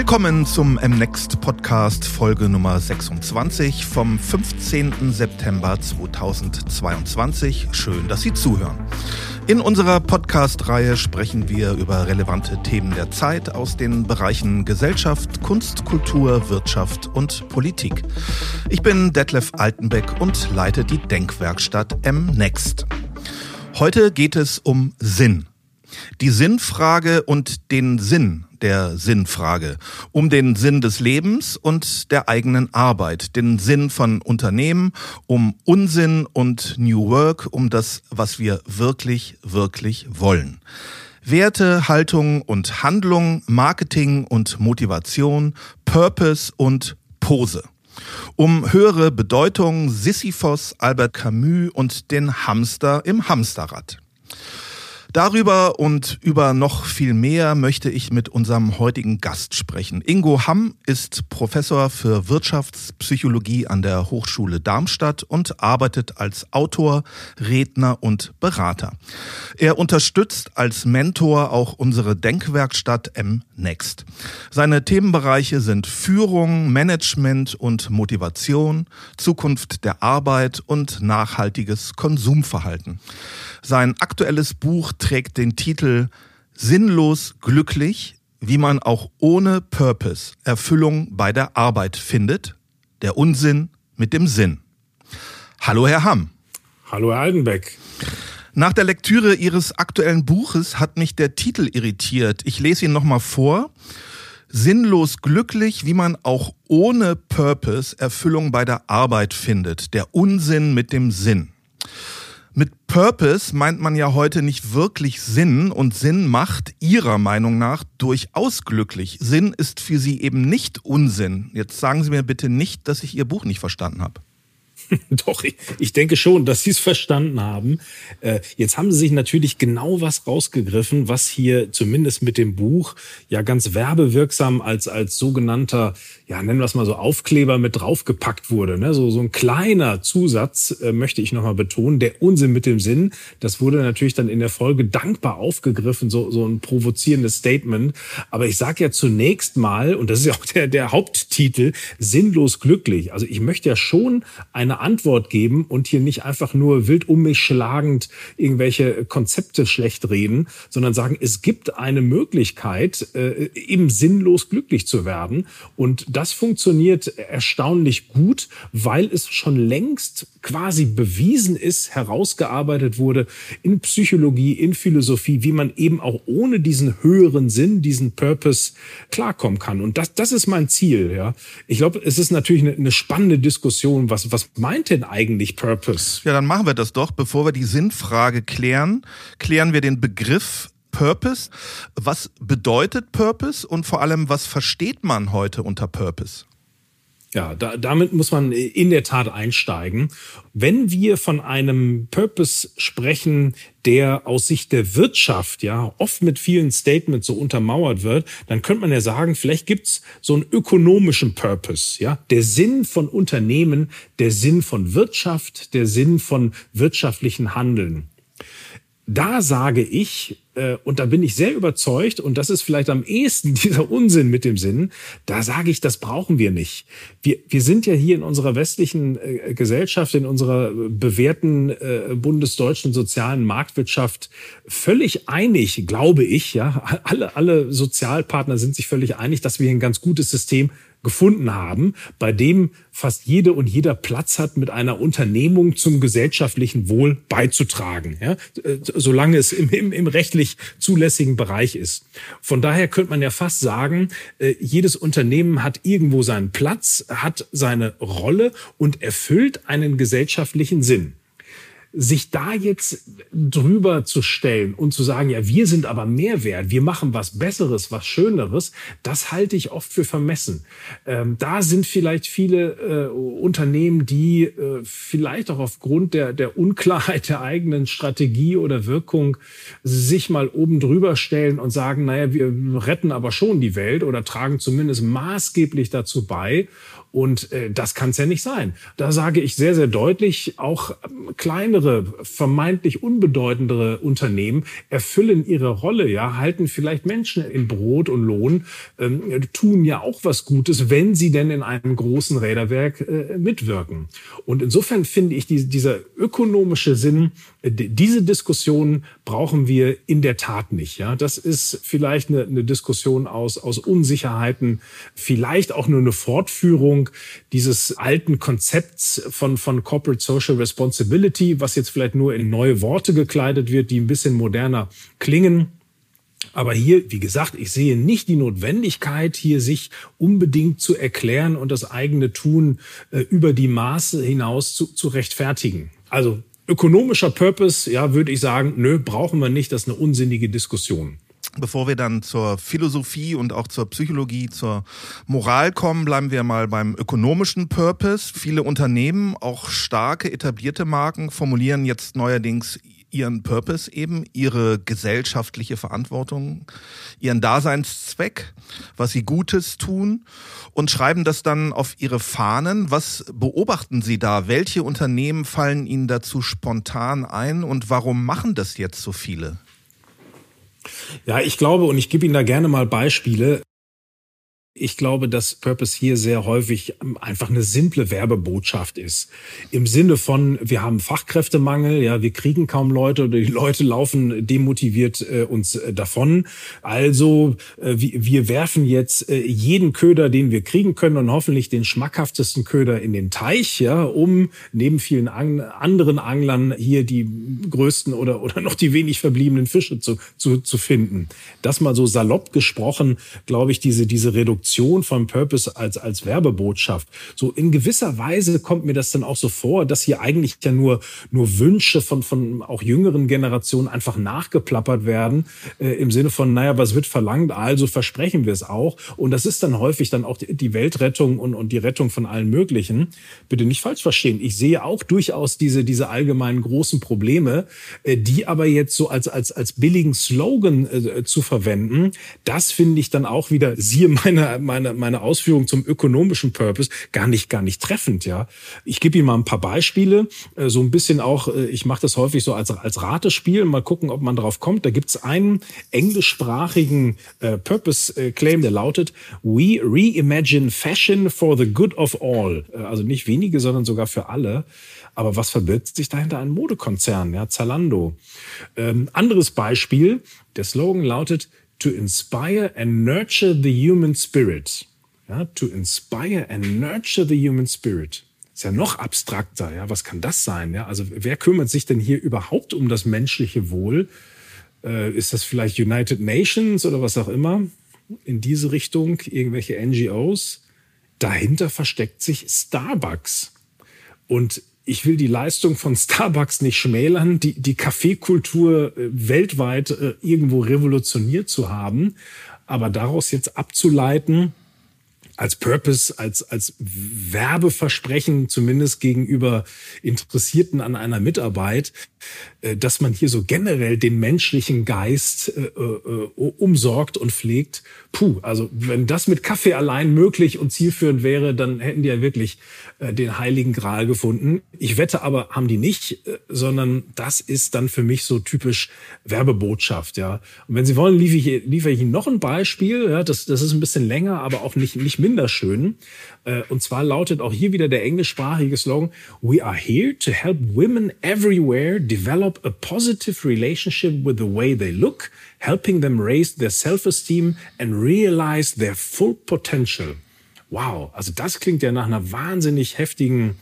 Willkommen zum MNEXT Podcast, Folge Nummer 26 vom 15. September 2022. Schön, dass Sie zuhören. In unserer Podcast-Reihe sprechen wir über relevante Themen der Zeit aus den Bereichen Gesellschaft, Kunst, Kultur, Wirtschaft und Politik. Ich bin Detlef Altenbeck und leite die Denkwerkstatt MNEXT. Heute geht es um Sinn. Die Sinnfrage und den Sinn der Sinnfrage, um den Sinn des Lebens und der eigenen Arbeit, den Sinn von Unternehmen, um Unsinn und New Work, um das, was wir wirklich, wirklich wollen. Werte, Haltung und Handlung, Marketing und Motivation, Purpose und Pose. Um höhere Bedeutung, Sisyphos, Albert Camus und den Hamster im Hamsterrad. Darüber und über noch viel mehr möchte ich mit unserem heutigen Gast sprechen. Ingo Hamm ist Professor für Wirtschaftspsychologie an der Hochschule Darmstadt und arbeitet als Autor, Redner und Berater. Er unterstützt als Mentor auch unsere Denkwerkstatt MNEXT. Seine Themenbereiche sind Führung, Management und Motivation, Zukunft der Arbeit und nachhaltiges Konsumverhalten. Sein aktuelles Buch trägt den Titel Sinnlos glücklich, wie man auch ohne Purpose Erfüllung bei der Arbeit findet. Der Unsinn mit dem Sinn. Hallo Herr Hamm. Hallo Herr Altenbeck. Nach der Lektüre Ihres aktuellen Buches hat mich der Titel irritiert. Ich lese ihn nochmal vor. Sinnlos glücklich, wie man auch ohne Purpose Erfüllung bei der Arbeit findet. Der Unsinn mit dem Sinn. Mit Purpose meint man ja heute nicht wirklich Sinn, und Sinn macht Ihrer Meinung nach durchaus glücklich. Sinn ist für Sie eben nicht Unsinn. Jetzt sagen Sie mir bitte nicht, dass ich Ihr Buch nicht verstanden habe. Doch, ich denke schon, dass Sie es verstanden haben. Jetzt haben Sie sich natürlich genau was rausgegriffen, was hier zumindest mit dem Buch ja ganz werbewirksam als sogenannter, ja nennen wir es mal so, Aufkleber mit draufgepackt wurde. Ne? So ein kleiner Zusatz, möchte ich nochmal betonen, der Unsinn mit dem Sinn. Das wurde natürlich dann in der Folge dankbar aufgegriffen, so ein provozierendes Statement. Aber ich sage ja zunächst mal, und das ist ja auch der Haupttitel, sinnlos glücklich. Also ich möchte ja schon eine Antwort geben und hier nicht einfach nur wild um mich schlagend irgendwelche Konzepte schlecht reden, sondern sagen, es gibt eine Möglichkeit, eben sinnlos glücklich zu werden. Und das funktioniert erstaunlich gut, weil es schon längst quasi bewiesen ist, herausgearbeitet wurde in Psychologie, in Philosophie, wie man eben auch ohne diesen höheren Sinn, diesen Purpose klarkommen kann. Und das ist mein Ziel. Ja. Ich glaube, es ist natürlich eine spannende Diskussion, was meint denn eigentlich Purpose? Ja, dann machen wir das doch. Bevor wir die Sinnfrage klären, klären wir den Begriff Purpose. Was bedeutet Purpose und vor allem, was versteht man heute unter Purpose? Ja, damit muss man in der Tat einsteigen. Wenn wir von einem Purpose sprechen, der aus Sicht der Wirtschaft ja oft mit vielen Statements so untermauert wird, dann könnte man ja sagen, vielleicht gibt's so einen ökonomischen Purpose, ja, der Sinn von Unternehmen, der Sinn von Wirtschaft, der Sinn von wirtschaftlichen Handeln. Da sage ich, und da bin ich sehr überzeugt, und das ist vielleicht am ehesten dieser Unsinn mit dem Sinn, da sage ich, das brauchen wir nicht. Wir sind ja hier in unserer westlichen Gesellschaft, in unserer bewährten bundesdeutschen sozialen Marktwirtschaft völlig einig, glaube ich. Ja, alle Sozialpartner sind sich völlig einig, dass wir hier ein ganz gutes System gefunden haben, bei dem fast jede und jeder Platz hat, mit einer Unternehmung zum gesellschaftlichen Wohl beizutragen, ja, solange es im rechtlich zulässigen Bereich ist. Von daher könnte man ja fast sagen, jedes Unternehmen hat irgendwo seinen Platz, hat seine Rolle und erfüllt einen gesellschaftlichen Sinn. Sich da jetzt drüber zu stellen und zu sagen, ja, wir sind aber mehr wert, wir machen was Besseres, was Schöneres, das halte ich oft für vermessen. Da sind vielleicht viele Unternehmen, die vielleicht auch aufgrund der Unklarheit der eigenen Strategie oder Wirkung sich mal oben drüber stellen und sagen, naja, wir retten aber schon die Welt oder tragen zumindest maßgeblich dazu bei. Und das kann es ja nicht sein. Da sage ich sehr, sehr deutlich, auch kleinere, vermeintlich unbedeutendere Unternehmen erfüllen ihre Rolle, ja, halten vielleicht Menschen in Brot und Lohn, tun ja auch was Gutes, wenn sie denn in einem großen Räderwerk mitwirken. Und insofern finde ich, dieser ökonomische Sinn, diese Diskussion brauchen wir in der Tat nicht. Ja, das ist vielleicht eine Diskussion aus Unsicherheiten, vielleicht auch nur eine Fortführung dieses alten Konzepts von Corporate Social Responsibility, was jetzt vielleicht nur in neue Worte gekleidet wird, die ein bisschen moderner klingen. Aber hier, wie gesagt, ich sehe nicht die Notwendigkeit, hier sich unbedingt zu erklären und das eigene Tun über die Maße hinaus zu rechtfertigen. Also ökonomischer Purpose, ja, würde ich sagen, nö, brauchen wir nicht, das ist eine unsinnige Diskussion. Bevor wir dann zur Philosophie und auch zur Psychologie, zur Moral kommen, bleiben wir mal beim ökonomischen Purpose. Viele Unternehmen, auch starke etablierte Marken, formulieren jetzt neuerdings ihren Purpose eben, ihre gesellschaftliche Verantwortung, ihren Daseinszweck, was sie Gutes tun und schreiben das dann auf ihre Fahnen. Was beobachten Sie da? Welche Unternehmen fallen Ihnen dazu spontan ein und warum machen das jetzt so viele? Ja, ich glaube, und ich gebe Ihnen da gerne mal Beispiele. Ich glaube, dass Purpose hier sehr häufig einfach eine simple Werbebotschaft ist. Im Sinne von, wir haben Fachkräftemangel, ja, wir kriegen kaum Leute oder die Leute laufen demotiviert uns davon. Also wir werfen jetzt jeden Köder, den wir kriegen können und hoffentlich den schmackhaftesten Köder in den Teich, ja, um neben vielen anderen Anglern hier die größten oder noch die wenig verbliebenen Fische zu finden. Das mal so salopp gesprochen, glaube ich, diese Reduktion von Purpose als Werbebotschaft. So in gewisser Weise kommt mir das dann auch so vor, dass hier eigentlich ja nur Wünsche von auch jüngeren Generationen einfach nachgeplappert werden, im Sinne von, naja, was wird verlangt, also versprechen wir es auch. Und das ist dann häufig dann auch die Weltrettung und die Rettung von allen möglichen. Bitte nicht falsch verstehen. Ich sehe auch durchaus diese allgemeinen großen Probleme, die aber jetzt so als billigen Slogan zu verwenden, das finde ich dann auch wieder, siehe meine Ausführung zum ökonomischen Purpose gar nicht treffend, ja. Ich gebe Ihnen mal ein paar Beispiele, so ein bisschen auch, ich mache das häufig so als Ratespiel, mal gucken, ob man drauf kommt. Da gibt es einen englischsprachigen Purpose-Claim, der lautet, we reimagine fashion for the good of all. Also nicht wenige, sondern sogar für alle. Aber was verbirgt sich dahinter? Ein Modekonzern, ja, Zalando. Anderes Beispiel, der Slogan lautet, to inspire and nurture the human spirit. Ja, to inspire and nurture the human spirit. Ist ja noch abstrakter. Ja, was kann das sein? Ja, also wer kümmert sich denn hier überhaupt um das menschliche Wohl? Ist das vielleicht United Nations oder was auch immer? In diese Richtung irgendwelche NGOs. Dahinter versteckt sich Starbucks. Und ich will die Leistung von Starbucks nicht schmälern, die Kaffeekultur weltweit irgendwo revolutioniert zu haben. Aber daraus jetzt abzuleiten, als Purpose, als Werbeversprechen, zumindest gegenüber Interessierten an einer Mitarbeit, dass man hier so generell den menschlichen Geist umsorgt und pflegt. Puh, also wenn das mit Kaffee allein möglich und zielführend wäre, dann hätten die ja wirklich den heiligen Gral gefunden. Ich wette aber, haben die nicht, sondern das ist dann für mich so typisch Werbebotschaft, ja. Und wenn Sie wollen, liefere ich Ihnen noch ein Beispiel, ja, das ist ein bisschen länger, aber auch nicht minder schön. Und zwar lautet auch hier wieder der englischsprachige Slogan, we are here to help women everywhere develop a positive relationship with the way they look, helping them raise their self-esteem and realize their full potential. Wow, also das klingt ja nach einer wahnsinnig heftigen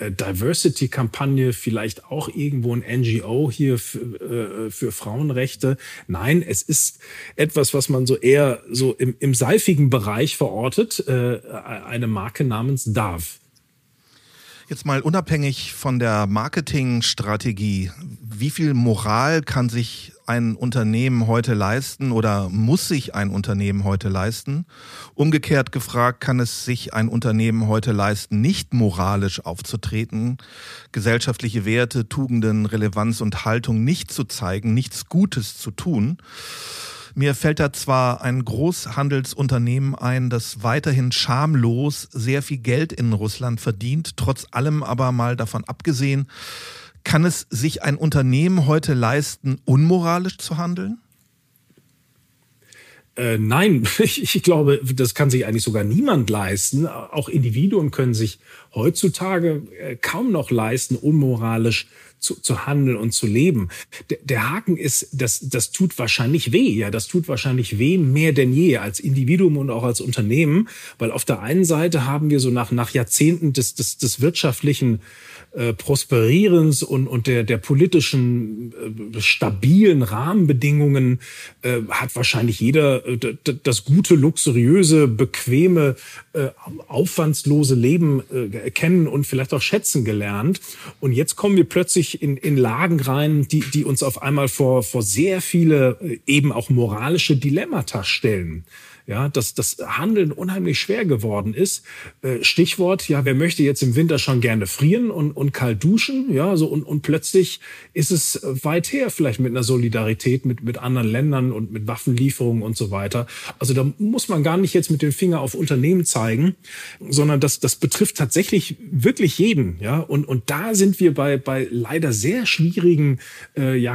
Diversity-Kampagne, vielleicht auch irgendwo ein NGO hier für Frauenrechte. Nein, es ist etwas, was man so eher so im seifigen Bereich verortet, eine Marke namens Dove. Jetzt mal unabhängig von der Marketingstrategie, wie viel Moral kann sich ein Unternehmen heute leisten oder muss sich ein Unternehmen heute leisten? Umgekehrt gefragt, kann es sich ein Unternehmen heute leisten, nicht moralisch aufzutreten, gesellschaftliche Werte, Tugenden, Relevanz und Haltung nicht zu zeigen, nichts Gutes zu tun? Mir fällt da zwar ein Großhandelsunternehmen ein, das weiterhin schamlos sehr viel Geld in Russland verdient, trotz allem aber mal davon abgesehen, kann es sich ein Unternehmen heute leisten, unmoralisch zu handeln? Nein, ich glaube, das kann sich eigentlich sogar niemand leisten. Auch Individuen können sich heutzutage kaum noch leisten, unmoralisch zu handeln und zu leben. Der Haken ist, das tut wahrscheinlich weh. Ja, das tut wahrscheinlich weh mehr denn je als Individuum und auch als Unternehmen, weil auf der einen Seite haben wir so nach Jahrzehnten des wirtschaftlichen Prosperierens und der politischen stabilen Rahmenbedingungen hat wahrscheinlich jeder das gute, luxuriöse, bequeme, aufwandslose Leben kennen und vielleicht auch schätzen gelernt. Und jetzt kommen wir plötzlich in Lagen rein, die uns auf einmal vor sehr viele eben auch moralische Dilemmata stellen. Ja, dass das Handeln unheimlich schwer geworden ist. Stichwort, ja, wer möchte jetzt im Winter schon gerne frieren und kalt duschen? Ja, so und plötzlich ist es weit her, vielleicht mit einer Solidarität mit anderen Ländern und mit Waffenlieferungen und so weiter. Also da muss man gar nicht jetzt mit dem Finger auf Unternehmen zeigen, sondern das betrifft tatsächlich wirklich jeden. Ja, und da sind wir bei leider sehr schwierigen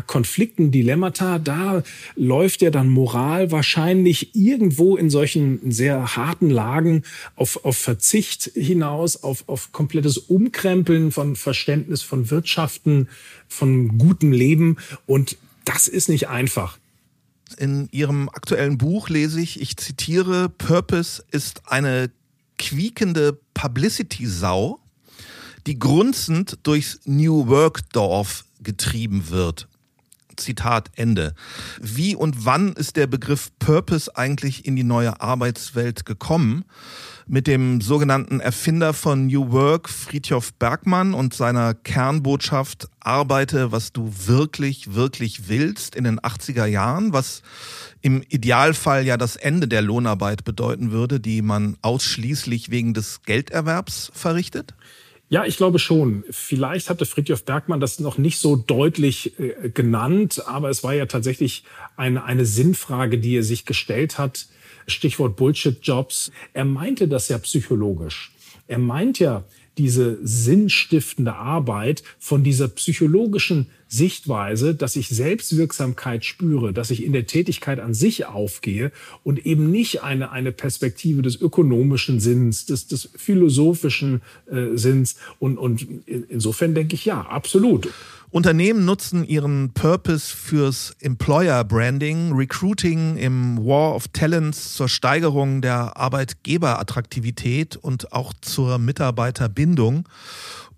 Konflikten, Dilemmata. Da läuft ja dann Moral wahrscheinlich irgendwo in solchen sehr harten Lagen auf Verzicht hinaus, auf komplettes Umkrempeln von Verständnis, von Wirtschaften, von gutem Leben. Und das ist nicht einfach. In Ihrem aktuellen Buch lese ich, ich zitiere, Purpose ist eine quiekende Publicity-Sau, die grunzend durchs New Work-Dorf getrieben wird. Zitat Ende. Wie und wann ist der Begriff Purpose eigentlich in die neue Arbeitswelt gekommen? Mit dem sogenannten Erfinder von New Work, Frithjof Bergmann, und seiner Kernbotschaft Arbeite, was du wirklich, wirklich willst in den 80er Jahren, was im Idealfall ja das Ende der Lohnarbeit bedeuten würde, die man ausschließlich wegen des Gelderwerbs verrichtet? Ja, ich glaube schon. Vielleicht hatte Frithjof Bergmann das noch nicht so deutlich genannt, aber es war ja tatsächlich eine Sinnfrage, die er sich gestellt hat. Stichwort Bullshit-Jobs. Er meinte das ja psychologisch. Er meint ja diese sinnstiftende Arbeit von dieser psychologischen Sichtweise, dass ich Selbstwirksamkeit spüre, dass ich in der Tätigkeit an sich aufgehe und eben nicht eine Perspektive des ökonomischen Sinns, des philosophischen Sinns. Und insofern denke ich, ja, absolut. Unternehmen nutzen ihren Purpose fürs Employer-Branding, Recruiting im War of Talents, zur Steigerung der Arbeitgeberattraktivität und auch zur Mitarbeiterbindung,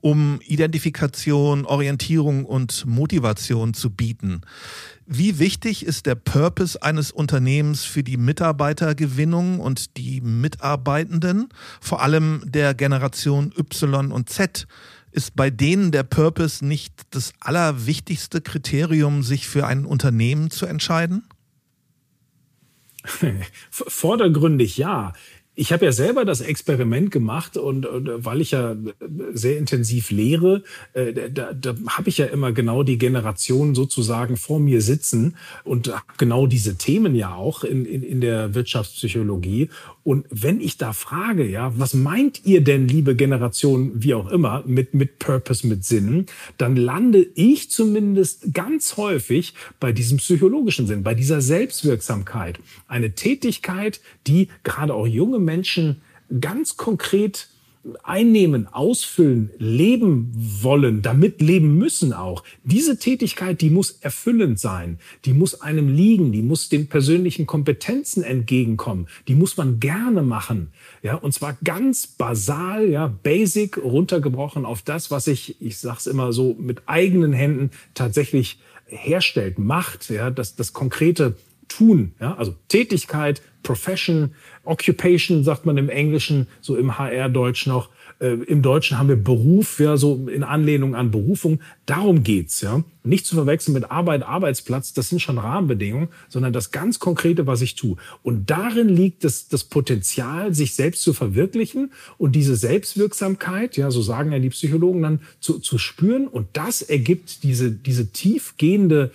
um Identifikation, Orientierung und Motivation zu bieten. Wie wichtig ist der Purpose eines Unternehmens für die Mitarbeitergewinnung und die Mitarbeitenden, vor allem der Generation Y und Z? Ist bei denen der Purpose nicht das allerwichtigste Kriterium, sich für ein Unternehmen zu entscheiden? Vordergründig ja. Ich habe ja selber das Experiment gemacht und weil ich ja sehr intensiv lehre, da habe ich ja immer genau die Generation sozusagen vor mir sitzen und genau diese Themen ja auch in der Wirtschaftspsychologie. Und wenn ich da frage, ja, was meint ihr denn, liebe Generation, wie auch immer, mit Purpose, mit Sinn, dann lande ich zumindest ganz häufig bei diesem psychologischen Sinn, bei dieser Selbstwirksamkeit. Eine Tätigkeit, die gerade auch junge Menschen ganz konkret einnehmen, ausfüllen, leben wollen, damit leben müssen auch. Diese Tätigkeit, die muss erfüllend sein, die muss einem liegen, die muss den persönlichen Kompetenzen entgegenkommen, die muss man gerne machen. Ja, und zwar ganz basal, ja, basic, runtergebrochen auf das, was ich sag's immer so, mit eigenen Händen tatsächlich herstellt, macht, ja, das konkrete Tun, ja, also Tätigkeit, Profession, Occupation, sagt man im Englischen, so im HR-Deutsch noch. Im Deutschen haben wir Beruf, ja, so in Anlehnung an Berufung. Darum geht's, ja. Nicht zu verwechseln mit Arbeit, Arbeitsplatz, das sind schon Rahmenbedingungen, sondern das ganz Konkrete, was ich tue. Und darin liegt das Potenzial, sich selbst zu verwirklichen und diese Selbstwirksamkeit, ja, so sagen ja die Psychologen dann, zu spüren. Und das ergibt diese tiefgehende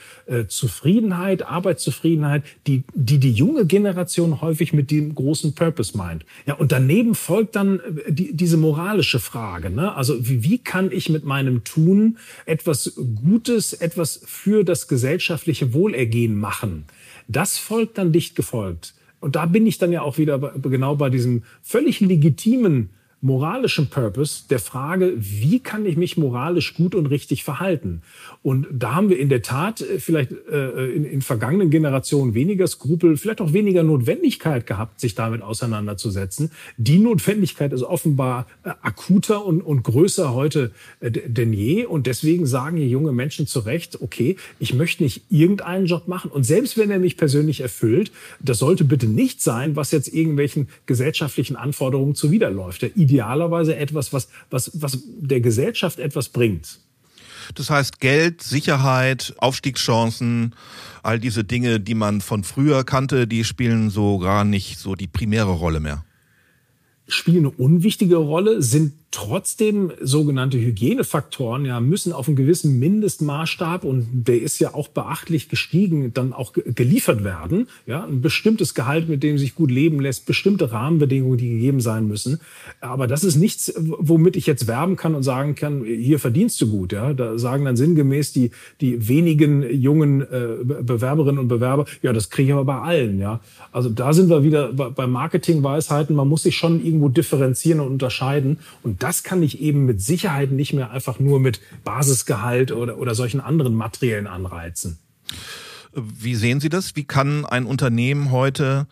Zufriedenheit, Arbeitszufriedenheit, die junge Generation häufig mit dem großen Purpose meint. Ja, und daneben folgt dann diese moralische Frage, ne? Also wie kann ich mit meinem Tun etwas Gutes, etwas für das gesellschaftliche Wohlergehen machen. Das folgt dann dicht gefolgt. Und da bin ich dann ja auch wieder genau bei diesem völlig legitimen moralischen Purpose, der Frage, wie kann ich mich moralisch gut und richtig verhalten? Und da haben wir in der Tat vielleicht in vergangenen Generationen weniger Skrupel, vielleicht auch weniger Notwendigkeit gehabt, sich damit auseinanderzusetzen. Die Notwendigkeit ist offenbar akuter und größer heute denn je. Und deswegen sagen hier junge Menschen zu Recht, okay, ich möchte nicht irgendeinen Job machen. Und selbst wenn er mich persönlich erfüllt, das sollte bitte nicht sein, was jetzt irgendwelchen gesellschaftlichen Anforderungen zuwiderläuft. Idealerweise etwas, was der Gesellschaft etwas bringt. Das heißt Geld, Sicherheit, Aufstiegschancen, all diese Dinge, die man von früher kannte, die spielen so gar nicht so die primäre Rolle mehr. Spielen eine unwichtige Rolle, sind trotzdem sogenannte Hygienefaktoren, ja, müssen auf einen gewissen Mindestmaßstab, und der ist ja auch beachtlich gestiegen, dann auch geliefert werden. Ja, ein bestimmtes Gehalt, mit dem sich gut leben lässt, bestimmte Rahmenbedingungen, die gegeben sein müssen. Aber das ist nichts, womit ich jetzt werben kann und sagen kann, hier verdienst du gut. Ja, da sagen dann sinngemäß die wenigen jungen Bewerberinnen und Bewerber, ja, das kriege ich aber bei allen. Ja, also da sind wir wieder bei Marketingweisheiten. Man muss sich schon irgendwo differenzieren und unterscheiden. Und das kann ich eben mit Sicherheit nicht mehr einfach nur mit Basisgehalt oder solchen anderen materiellen Anreizen. Wie sehen Sie das? Wie kann ein Unternehmen heute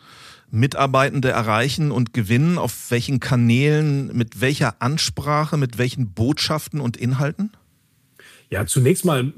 Mitarbeitende erreichen und gewinnen? Auf welchen Kanälen, mit welcher Ansprache, mit welchen Botschaften und Inhalten? Ja, zunächst mal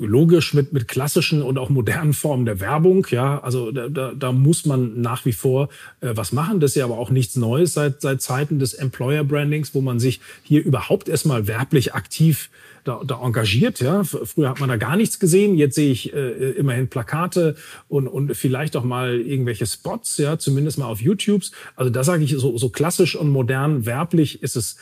logisch mit klassischen und auch modernen Formen der Werbung. Ja, also da muss man nach wie vor was machen. Das ist ja aber auch nichts Neues seit Zeiten des Employer Brandings, wo man sich hier überhaupt erstmal werblich aktiv da engagiert. Ja, früher hat man da gar nichts gesehen. Jetzt sehe ich immerhin Plakate und vielleicht auch mal irgendwelche Spots, ja, zumindest mal auf YouTube. Also da sage ich, so klassisch und modern werblich ist es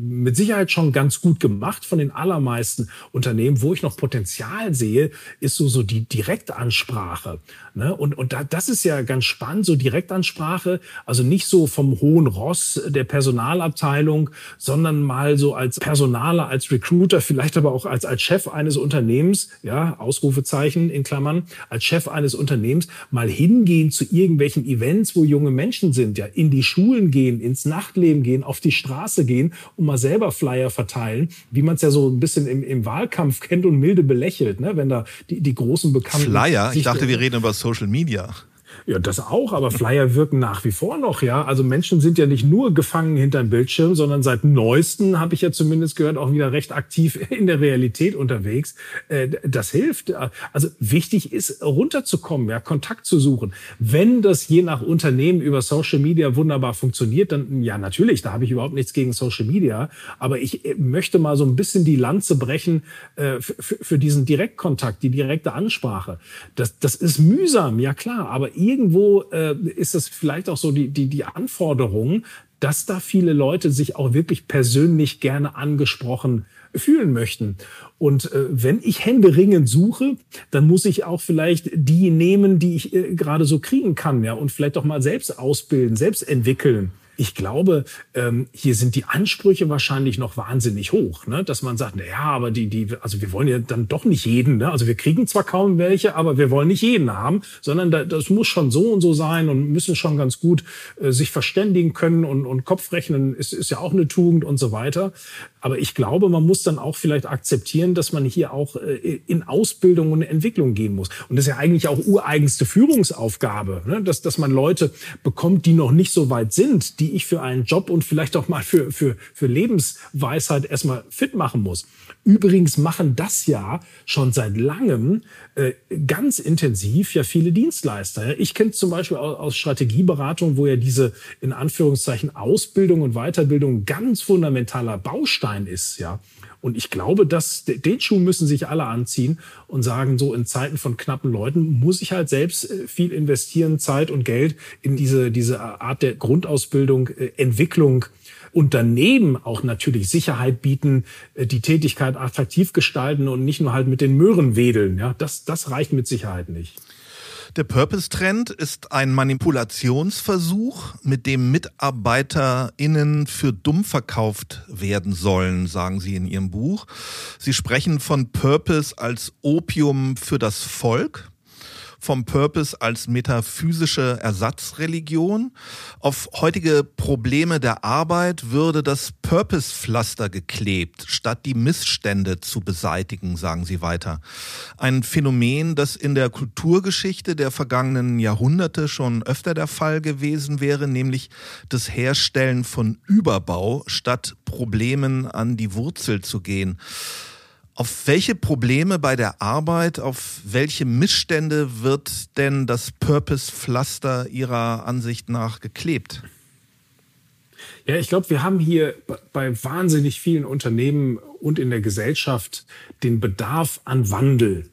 mit Sicherheit schon ganz gut gemacht von den allermeisten Unternehmen. Wo ich noch Potenzial sehe, ist so die Direktansprache. Ne? Und das ist ja ganz spannend, so Direktansprache, also nicht so vom hohen Ross der Personalabteilung, sondern mal so als Personaler, als Recruiter, vielleicht aber auch als Chef eines Unternehmens, ja, Ausrufezeichen in Klammern, als Chef eines Unternehmens mal hingehen zu irgendwelchen Events, wo junge Menschen sind, ja, in die Schulen gehen, ins Nachtleben gehen, auf die Straße gehen und mal selber Flyer verteilen, wie man es ja so ein bisschen im Wahlkampf kennt und milde belächelt, ne? Wenn da die großen Bekannten... Flyer? Ich dachte, wir reden über Social Media. Ja, das auch, aber Flyer wirken nach wie vor noch, ja. Also Menschen sind ja nicht nur gefangen hinterm Bildschirm, sondern seit Neuestem, habe ich ja zumindest gehört, auch wieder recht aktiv in der Realität unterwegs. Das hilft. Also wichtig ist, runterzukommen, ja, Kontakt zu suchen. Wenn das je nach Unternehmen über Social Media wunderbar funktioniert, dann ja, natürlich, da habe ich überhaupt nichts gegen Social Media. Aber ich möchte mal so ein bisschen die Lanze brechen für diesen Direktkontakt, die direkte Ansprache. Das ist mühsam, ja klar, aber irgendwo ist das vielleicht auch so die Anforderung, dass da viele Leute sich auch wirklich persönlich gerne angesprochen fühlen möchten. Und wenn ich händeringend suche, dann muss ich auch vielleicht die nehmen, die ich gerade so kriegen kann, ja, und vielleicht auch mal selbst ausbilden, selbst entwickeln. Ich glaube, hier sind die Ansprüche wahrscheinlich noch wahnsinnig hoch, ne? Dass man sagt, na ja, aber also wir wollen ja dann doch nicht jeden, ne? Also wir kriegen zwar kaum welche, aber wir wollen nicht jeden haben, sondern das muss schon so und so sein und müssen schon ganz gut sich verständigen können und Kopfrechnen ist ja auch eine Tugend und so weiter. Aber ich glaube, man muss dann auch vielleicht akzeptieren, dass man hier auch in Ausbildung und Entwicklung gehen muss. Und das ist ja eigentlich auch ureigenste Führungsaufgabe, ne? Dass man Leute bekommt, die noch nicht so weit sind, die ich für einen Job und vielleicht auch mal für Lebensweisheit erstmal fit machen muss. Übrigens machen das ja schon seit langem ganz intensiv ja viele Dienstleister. Ich kenne es zum Beispiel aus Strategieberatung, wo ja diese in Anführungszeichen Ausbildung und Weiterbildung ganz fundamentaler Baustein ist, ja. Und ich glaube, dass den Schuh müssen sich alle anziehen und sagen, so in Zeiten von knappen Leuten muss ich halt selbst viel investieren, Zeit und Geld in diese Art der Grundausbildung, Entwicklung, Unternehmen auch natürlich Sicherheit bieten, die Tätigkeit attraktiv gestalten und nicht nur halt mit den Möhren wedeln. Ja, das reicht mit Sicherheit nicht. Der Purpose-Trend ist ein Manipulationsversuch, mit dem MitarbeiterInnen für dumm verkauft werden sollen, sagen Sie in Ihrem Buch. Sie sprechen von Purpose als Opium für das Volk, vom Purpose als metaphysische Ersatzreligion. Auf heutige Probleme der Arbeit würde das Purpose-Pflaster geklebt, statt die Missstände zu beseitigen, sagen Sie weiter. Ein Phänomen, das in der Kulturgeschichte der vergangenen Jahrhunderte schon öfter der Fall gewesen wäre, nämlich das Herstellen von Überbau, statt Problemen an die Wurzel zu gehen. Auf welche Probleme bei der Arbeit, auf welche Missstände wird denn das Purpose-Pflaster Ihrer Ansicht nach geklebt? Ja, ich glaube, wir haben hier bei wahnsinnig vielen Unternehmen und in der Gesellschaft den Bedarf an Wandel.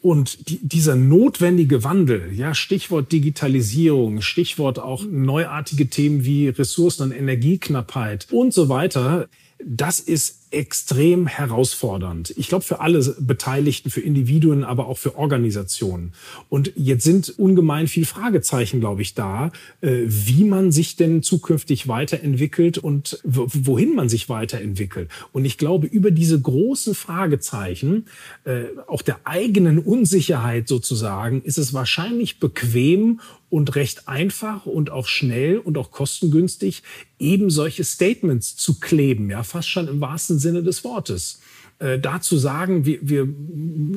Und dieser notwendige Wandel, ja, Stichwort Digitalisierung, Stichwort auch neuartige Themen wie Ressourcen- und Energieknappheit und so weiter, das ist extrem herausfordernd. Ich glaube, für alle Beteiligten, für Individuen, aber auch für Organisationen. Und jetzt sind ungemein viel Fragezeichen, glaube ich, da, wie man sich denn zukünftig weiterentwickelt und wohin man sich weiterentwickelt. Und ich glaube, über diese großen Fragezeichen, auch der eigenen Unsicherheit sozusagen, ist es wahrscheinlich bequem und recht einfach und auch schnell und auch kostengünstig, eben solche Statements zu kleben, ja, fast schon im wahrsten Sinne des Wortes. Dazu sagen, wir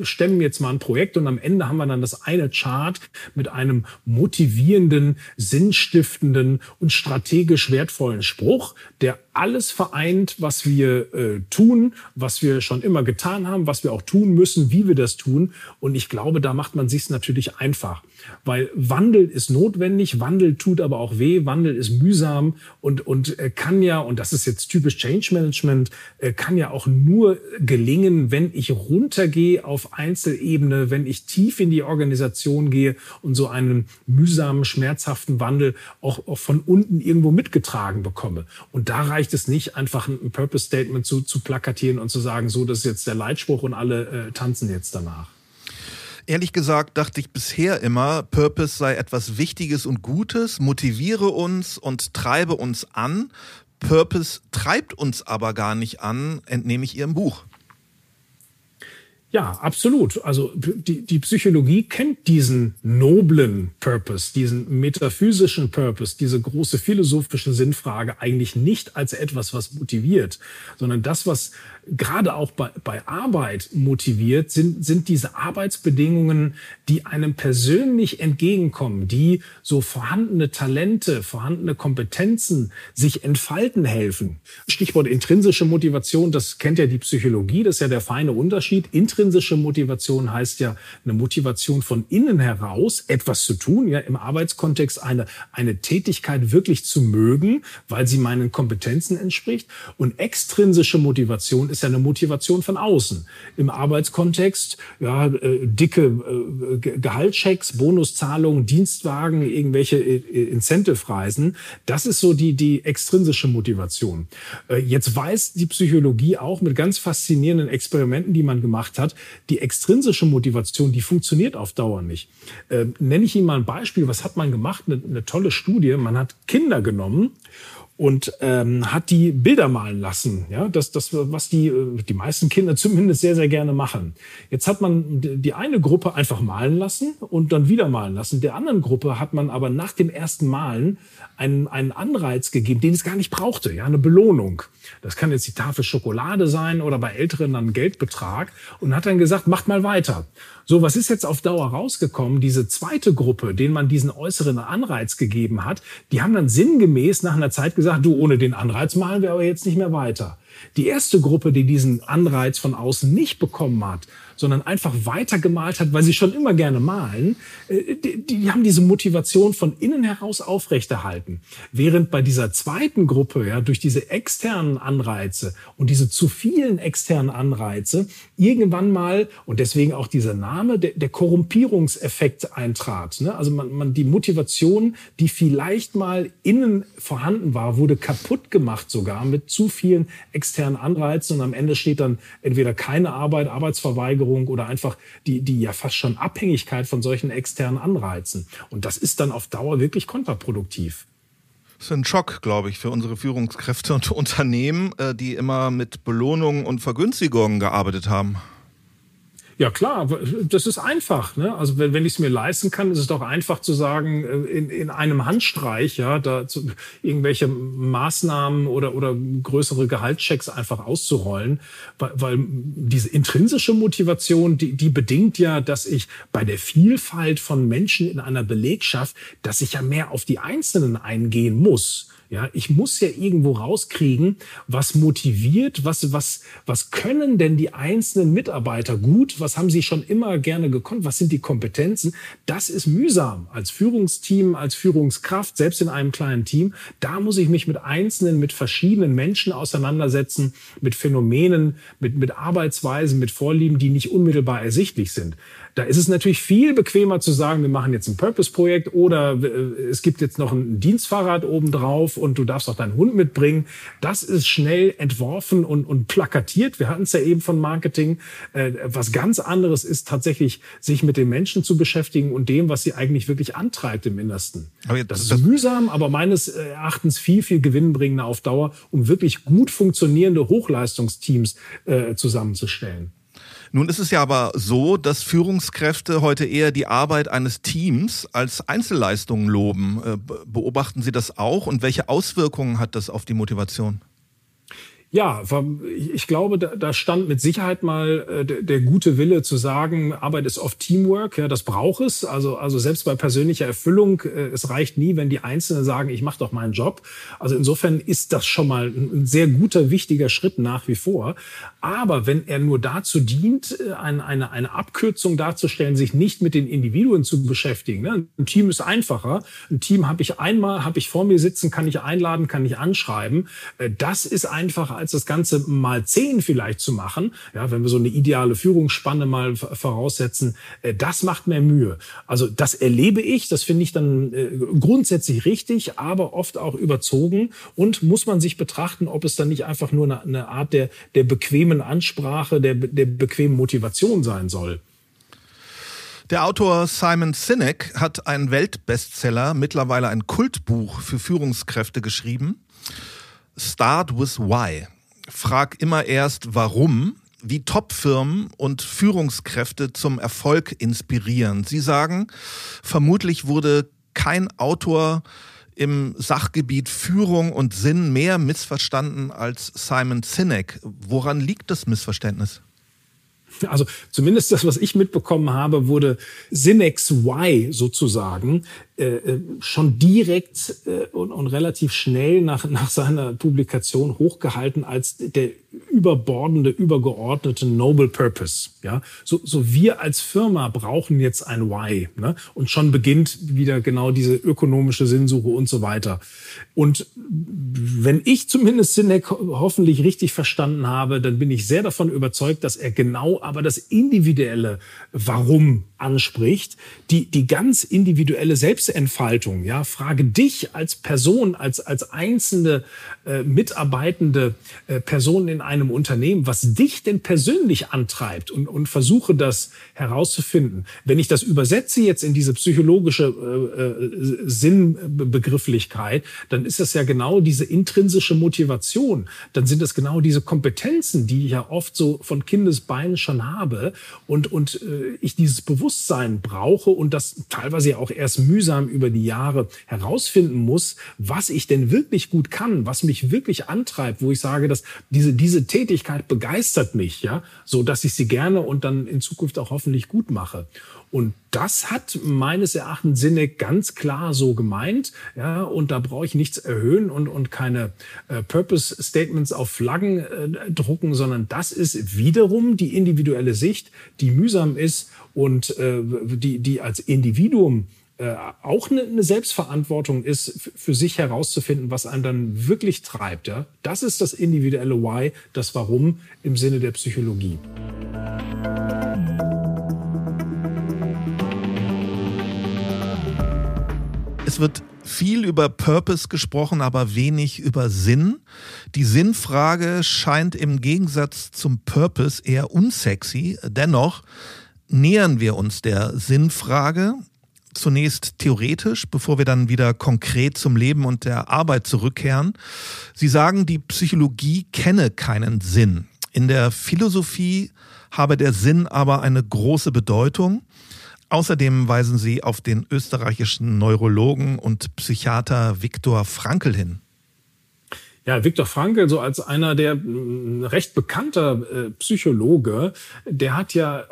stemmen jetzt mal ein Projekt und am Ende haben wir dann das eine Chart mit einem motivierenden, sinnstiftenden und strategisch wertvollen Spruch, der alles vereint, was wir tun, was wir schon immer getan haben, was wir auch tun müssen, wie wir das tun. Und ich glaube, da macht man sich's natürlich einfach, weil Wandel ist notwendig, Wandel tut aber auch weh, Wandel ist mühsam und kann ja, und das ist jetzt typisch Change Management, kann ja auch nur gelingen, wenn ich runtergehe auf Einzelebene, wenn ich tief in die Organisation gehe und so einen mühsamen, schmerzhaften Wandel auch von unten irgendwo mitgetragen bekomme. Und da reicht es nicht, einfach ein Purpose-Statement zu plakatieren und zu sagen, so, das ist jetzt der Leitspruch und alle tanzen jetzt danach. Ehrlich gesagt dachte ich bisher immer, Purpose sei etwas Wichtiges und Gutes, motiviere uns und treibe uns an. Purpose treibt uns aber gar nicht an, entnehme ich Ihrem Buch. Ja, absolut. Also die Psychologie kennt diesen noblen Purpose, diesen metaphysischen Purpose, diese große philosophische Sinnfrage eigentlich nicht als etwas, was motiviert, sondern das, was gerade auch bei Arbeit motiviert, sind diese Arbeitsbedingungen, die einem persönlich entgegenkommen, die so vorhandene Talente, vorhandene Kompetenzen sich entfalten helfen. Stichwort intrinsische Motivation, das kennt ja die Psychologie, das ist ja der feine Unterschied. Intrinsische Motivation heißt ja eine Motivation von innen heraus, etwas zu tun, ja, im Arbeitskontext eine Tätigkeit wirklich zu mögen, weil sie meinen Kompetenzen entspricht. Und extrinsische Motivation ist ja eine Motivation von außen. Im Arbeitskontext, ja, dicke Gehaltschecks, Bonuszahlungen, Dienstwagen, irgendwelche Incentive-Reisen. Das ist so die extrinsische Motivation. Jetzt weiß die Psychologie auch mit ganz faszinierenden Experimenten, die man gemacht hat, die extrinsische Motivation, die funktioniert auf Dauer nicht. Nenne ich Ihnen mal ein Beispiel. Was hat man gemacht? Eine tolle Studie. Man hat Kinder genommen und hat die Bilder malen lassen. Ja, das was die meisten Kinder zumindest sehr, sehr gerne machen. Jetzt hat man die eine Gruppe einfach malen lassen und dann wieder malen lassen. Der anderen Gruppe hat man aber nach dem ersten Malen einen Anreiz gegeben, den es gar nicht brauchte. Ja, eine Belohnung. Das kann jetzt die Tafel Schokolade sein oder bei Älteren dann Geldbetrag. Und hat dann gesagt, macht mal weiter. So, was ist jetzt auf Dauer rausgekommen? Diese zweite Gruppe, denen man diesen äußeren Anreiz gegeben hat, die haben dann sinngemäß nach einer Zeit gesagt, du, ohne den Anreiz malen wir aber jetzt nicht mehr weiter. Die erste Gruppe, die diesen Anreiz von außen nicht bekommen hat, sondern einfach weiter gemalt hat, weil sie schon immer gerne malen, die haben diese Motivation von innen heraus aufrechterhalten. Während bei dieser zweiten Gruppe, ja, durch diese externen Anreize und diese zu vielen externen Anreize irgendwann mal, und deswegen auch dieser Name, der Korrumpierungseffekt eintrat. Ne? Also die Motivation, die vielleicht mal innen vorhanden war, wurde kaputt gemacht sogar mit zu vielen externen Anreizen, und am Ende steht dann entweder keine Arbeit, Arbeitsverweigerung oder einfach die ja fast schon Abhängigkeit von solchen externen Anreizen. Und das ist dann auf Dauer wirklich kontraproduktiv. Das ist ein Schock, glaube ich, für unsere Führungskräfte und Unternehmen, die immer mit Belohnungen und Vergünstigungen gearbeitet haben. Ja klar, das ist einfach. Ne? Also wenn ich es mir leisten kann, ist es doch einfach zu sagen, in einem Handstreich, ja, dazu irgendwelche Maßnahmen oder größere Gehaltschecks einfach auszurollen, weil diese intrinsische Motivation, die bedingt ja, dass ich bei der Vielfalt von Menschen in einer Belegschaft, dass ich ja mehr auf die Einzelnen eingehen muss. Ja, ich muss ja irgendwo rauskriegen, was motiviert, was können denn die einzelnen Mitarbeiter gut, was haben sie schon immer gerne gekonnt, was sind die Kompetenzen. Das ist mühsam als Führungsteam, als Führungskraft, selbst in einem kleinen Team. Da muss ich mich mit einzelnen, mit verschiedenen Menschen auseinandersetzen, mit Phänomenen, mit Arbeitsweisen, mit Vorlieben, die nicht unmittelbar ersichtlich sind. Da ist es natürlich viel bequemer zu sagen, wir machen jetzt ein Purpose-Projekt oder es gibt jetzt noch ein Dienstfahrrad obendrauf und du darfst auch deinen Hund mitbringen. Das ist schnell entworfen und plakatiert. Wir hatten es ja eben von Marketing. Was ganz anderes ist tatsächlich, sich mit den Menschen zu beschäftigen und dem, was sie eigentlich wirklich antreibt im Innersten. Das ist mühsam, aber meines Erachtens viel, viel gewinnbringender auf Dauer, um wirklich gut funktionierende Hochleistungsteams zusammenzustellen. Nun ist es ja aber so, dass Führungskräfte heute eher die Arbeit eines Teams als Einzelleistungen loben. Beobachten Sie das auch und welche Auswirkungen hat das auf die Motivation? Ja, ich glaube, da stand mit Sicherheit mal der gute Wille zu sagen, Arbeit ist oft Teamwork, ja, das braucht es. Also selbst bei persönlicher Erfüllung, es reicht nie, wenn die Einzelnen sagen, ich mache doch meinen Job. Also insofern ist das schon mal ein sehr guter, wichtiger Schritt nach wie vor. Aber wenn er nur dazu dient, eine Abkürzung darzustellen, sich nicht mit den Individuen zu beschäftigen. Ne? Ein Team ist einfacher. Ein Team habe ich vor mir sitzen, kann ich einladen, kann ich anschreiben. Das ist einfacher, als das Ganze mal 10 vielleicht zu machen, ja, wenn wir so eine ideale Führungsspanne mal voraussetzen, das macht mehr Mühe. Also das erlebe ich, das finde ich dann grundsätzlich richtig, aber oft auch überzogen, und muss man sich betrachten, ob es dann nicht einfach nur eine Art der bequemen Ansprache, der bequemen Motivation sein soll. Der Autor Simon Sinek hat einen Weltbestseller, mittlerweile ein Kultbuch für Führungskräfte geschrieben. Start with Why. Frag immer erst, warum, wie Top-Firmen und Führungskräfte zum Erfolg inspirieren. Sie sagen, vermutlich wurde kein Autor im Sachgebiet Führung und Sinn mehr missverstanden als Simon Sinek. Woran liegt das Missverständnis? Also zumindest das, was ich mitbekommen habe, wurde Sinek's Why sozusagen schon direkt und relativ schnell nach seiner Publikation hochgehalten als der überbordende, übergeordnete Noble Purpose. Ja? So wir als Firma brauchen jetzt ein Why. Ne? Und schon beginnt wieder genau diese ökonomische Sinnsuche und so weiter. Und wenn ich zumindest Sinek hoffentlich richtig verstanden habe, dann bin ich sehr davon überzeugt, dass er genau aber das individuelle Warum anspricht, die ganz individuelle Selbstentfaltung. Ja? Frage dich als Person, als einzelne mitarbeitende Person in einem Unternehmen, was dich denn persönlich antreibt, und versuche das herauszufinden. Wenn ich das übersetze jetzt in diese psychologische Sinnbegrifflichkeit, dann ist das ja genau diese intrinsische Motivation. Dann sind das genau diese Kompetenzen, die ich ja oft so von Kindesbeinen schon habe, und ich dieses Bewusstsein brauche und das teilweise auch erst mühsam über die Jahre herausfinden muss, was ich denn wirklich gut kann, was mich wirklich antreibt, wo ich sage, dass diese diese Tätigkeit begeistert mich, ja, so dass ich sie gerne und dann in Zukunft auch hoffentlich gut mache. Und das hat meines Erachtens Sinek ganz klar so gemeint, ja, und da brauche ich nichts erhöhen und keine Purpose-Statements auf Flaggen drucken, sondern das ist wiederum die individuelle Sicht, die mühsam ist und die als Individuum auch eine Selbstverantwortung ist, für sich herauszufinden, was einen dann wirklich treibt. Ja? Das ist das individuelle Why, das Warum im Sinne der Psychologie. Es wird viel über Purpose gesprochen, aber wenig über Sinn. Die Sinnfrage scheint im Gegensatz zum Purpose eher unsexy. Dennoch nähern wir uns der Sinnfrage. Zunächst theoretisch, bevor wir dann wieder konkret zum Leben und der Arbeit zurückkehren. Sie sagen, die Psychologie kenne keinen Sinn. In der Philosophie habe der Sinn aber eine große Bedeutung. Außerdem weisen Sie auf den österreichischen Neurologen und Psychiater Viktor Frankl hin. Ja, Viktor Frankl, so als einer der recht bekannter Psychologe, der hat ja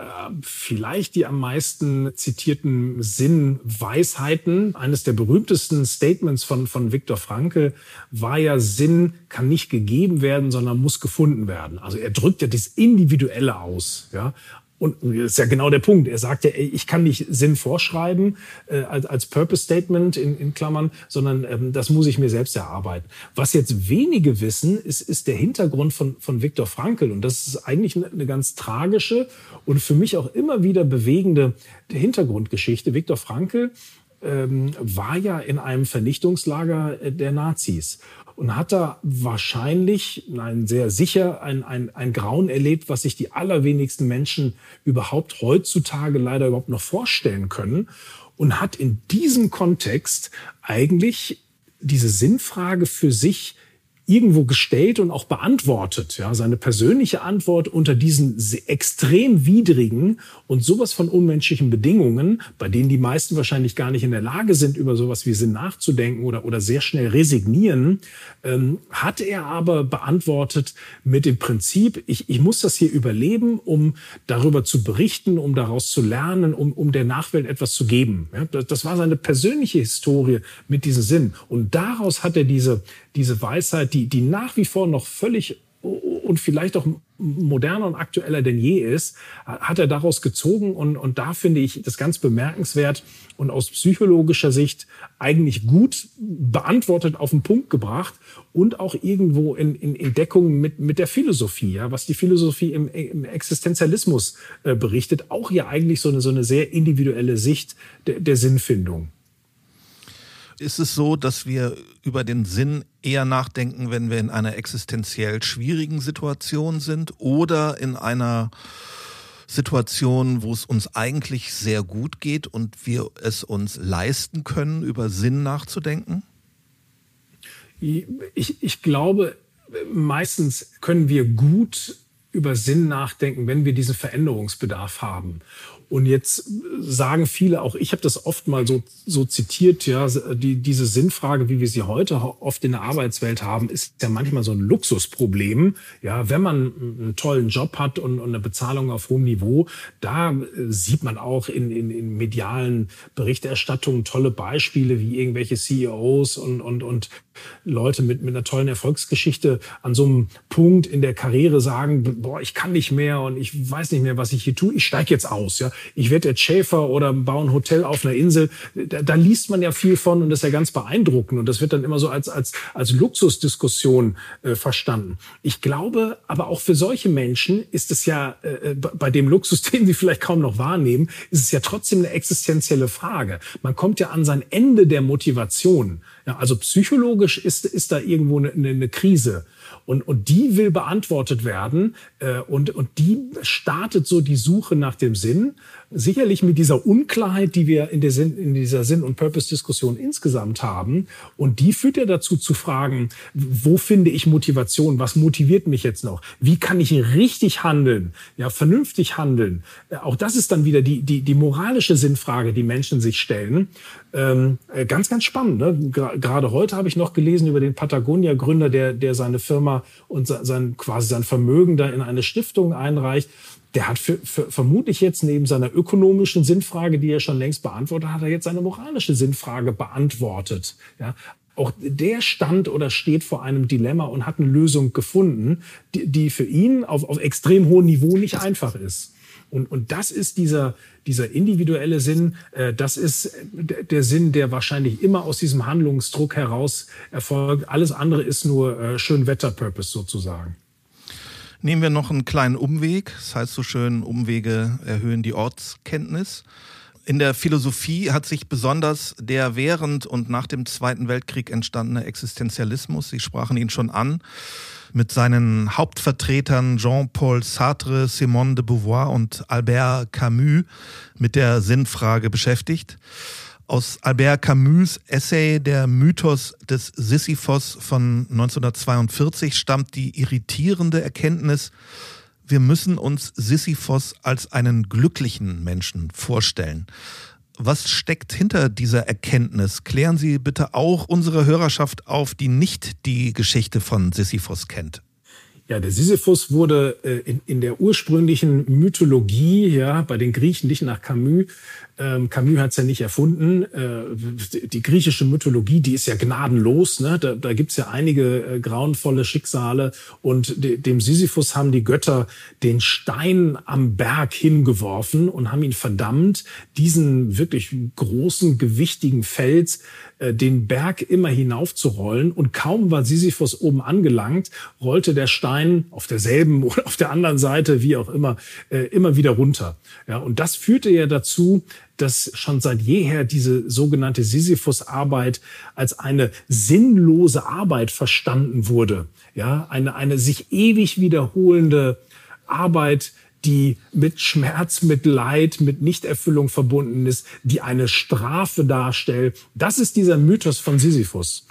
vielleicht die am meisten zitierten Sinnweisheiten. Eines der berühmtesten Statements von Viktor Frankl war ja, Sinn kann nicht gegeben werden, sondern muss gefunden werden. Also er drückt ja das Individuelle aus, ja. Und das ist ja genau der Punkt. Er sagt ja, ich kann nicht Sinn vorschreiben als Purpose-Statement in Klammern, sondern das muss ich mir selbst erarbeiten. Was jetzt wenige wissen, ist der Hintergrund von Viktor Frankl. Und das ist eigentlich eine ganz tragische und für mich auch immer wieder bewegende Hintergrundgeschichte. Viktor Frankl war ja in einem Vernichtungslager der Nazis und hat da wahrscheinlich, nein, sehr sicher ein Grauen erlebt, was sich die allerwenigsten Menschen überhaupt heutzutage leider überhaupt noch vorstellen können, und hat in diesem Kontext eigentlich diese Sinnfrage für sich irgendwo gestellt und auch beantwortet. Ja, seine persönliche Antwort unter diesen extrem widrigen und sowas von unmenschlichen Bedingungen, bei denen die meisten wahrscheinlich gar nicht in der Lage sind, über sowas wie Sinn nachzudenken oder sehr schnell resignieren, hat er aber beantwortet mit dem Prinzip, ich muss das hier überleben, um darüber zu berichten, um daraus zu lernen, um der Nachwelt etwas zu geben. Ja, das war seine persönliche Historie mit diesem Sinn. Und daraus hat er diese Weisheit, die nach wie vor noch völlig und vielleicht auch moderner und aktueller denn je ist, hat er daraus gezogen. Und da finde ich das ganz bemerkenswert und aus psychologischer Sicht eigentlich gut beantwortet, auf den Punkt gebracht und auch irgendwo in Deckung mit der Philosophie, ja, was die Philosophie im Existenzialismus berichtet, auch ja eigentlich so eine sehr individuelle Sicht der Sinnfindung. Ist es so, dass wir über den Sinn eher nachdenken, wenn wir in einer existenziell schwierigen Situation sind oder in einer Situation, wo es uns eigentlich sehr gut geht und wir es uns leisten können, über Sinn nachzudenken? Ich glaube, meistens können wir gut über Sinn nachdenken, wenn wir diesen Veränderungsbedarf haben. Und jetzt sagen viele, auch ich habe das oft mal so zitiert, ja, diese Sinnfrage, wie wir sie heute oft in der Arbeitswelt haben, ist ja manchmal so ein Luxusproblem. Ja, wenn man einen tollen Job hat und eine Bezahlung auf hohem Niveau, da sieht man auch in medialen Berichterstattungen tolle Beispiele, wie irgendwelche CEOs und Leute mit einer tollen Erfolgsgeschichte an so einem Punkt in der Karriere sagen, boah, ich kann nicht mehr und ich weiß nicht mehr, was ich hier tue, ich steige jetzt aus, ja. Ich werde jetzt Schäfer oder baue ein Hotel auf einer Insel. Da liest man ja viel von und das ist ja ganz beeindruckend. Und das wird dann immer so als Luxusdiskussion verstanden. Ich glaube, aber auch für solche Menschen ist es ja, bei dem Luxus, den sie vielleicht kaum noch wahrnehmen, ist es ja trotzdem eine existenzielle Frage. Man kommt ja an sein Ende der Motivation. Ja, also psychologisch ist da irgendwo eine Krise. Und die will beantwortet werden und die startet so die Suche nach dem Sinn. Sicherlich mit dieser Unklarheit, die wir in dieser Sinn- und Purpose-Diskussion insgesamt haben. Und die führt ja dazu zu fragen, wo finde ich Motivation? Was motiviert mich jetzt noch? Wie kann ich richtig handeln? Ja, vernünftig handeln. Auch das ist dann wieder die moralische Sinnfrage, die Menschen sich stellen. Ganz, ganz spannend. Ne? Gerade heute habe ich noch gelesen über den Patagonia-Gründer, der seine Firma Firma und sein Vermögen da in eine Stiftung einreicht, der hat vermutlich jetzt neben seiner ökonomischen Sinnfrage, die er schon längst beantwortet hat, er jetzt seine moralische Sinnfrage beantwortet. Ja, auch der stand oder steht vor einem Dilemma und hat eine Lösung gefunden, die für ihn auf extrem hohem Niveau nicht einfach ist. Und das ist dieser individuelle Sinn, das ist der Sinn, der wahrscheinlich immer aus diesem Handlungsdruck heraus erfolgt. Alles andere ist nur Schönwetter-Purpose sozusagen. Nehmen wir noch einen kleinen Umweg. Das heißt so schön, Umwege erhöhen die Ortskenntnis. In der Philosophie hat sich besonders der während und nach dem Zweiten Weltkrieg entstandene Existenzialismus, Sie sprachen ihn schon an, mit seinen Hauptvertretern Jean-Paul Sartre, Simone de Beauvoir und Albert Camus mit der Sinnfrage beschäftigt. Aus Albert Camus' Essay Der Mythos des Sisyphos von 1942 stammt die irritierende Erkenntnis, wir müssen uns Sisyphos als einen glücklichen Menschen vorstellen. Was steckt hinter dieser Erkenntnis? Klären Sie bitte auch unsere Hörerschaft auf, die nicht die Geschichte von Sisyphos kennt. Ja, der Sisyphos wurde in der ursprünglichen Mythologie, ja, bei den Griechen, nicht nach Camus. Camus hat's ja nicht erfunden. Die griechische Mythologie, die ist ja gnadenlos, ne? Da gibt's ja einige grauenvolle Schicksale. Und dem Sisyphos haben die Götter den Stein am Berg hingeworfen und haben ihn verdammt, diesen wirklich großen, gewichtigen Fels, den Berg immer hinaufzurollen. Und kaum war Sisyphos oben angelangt, rollte der Stein auf derselben oder auf der anderen Seite, wie auch immer, immer wieder runter. Ja, und das führte ja dazu, dass schon seit jeher diese sogenannte Sisyphus-Arbeit als eine sinnlose Arbeit verstanden wurde. Ja, eine sich ewig wiederholende Arbeit, die mit Schmerz, mit Leid, mit Nichterfüllung verbunden ist, die eine Strafe darstellt. Das ist dieser Mythos von Sisyphus.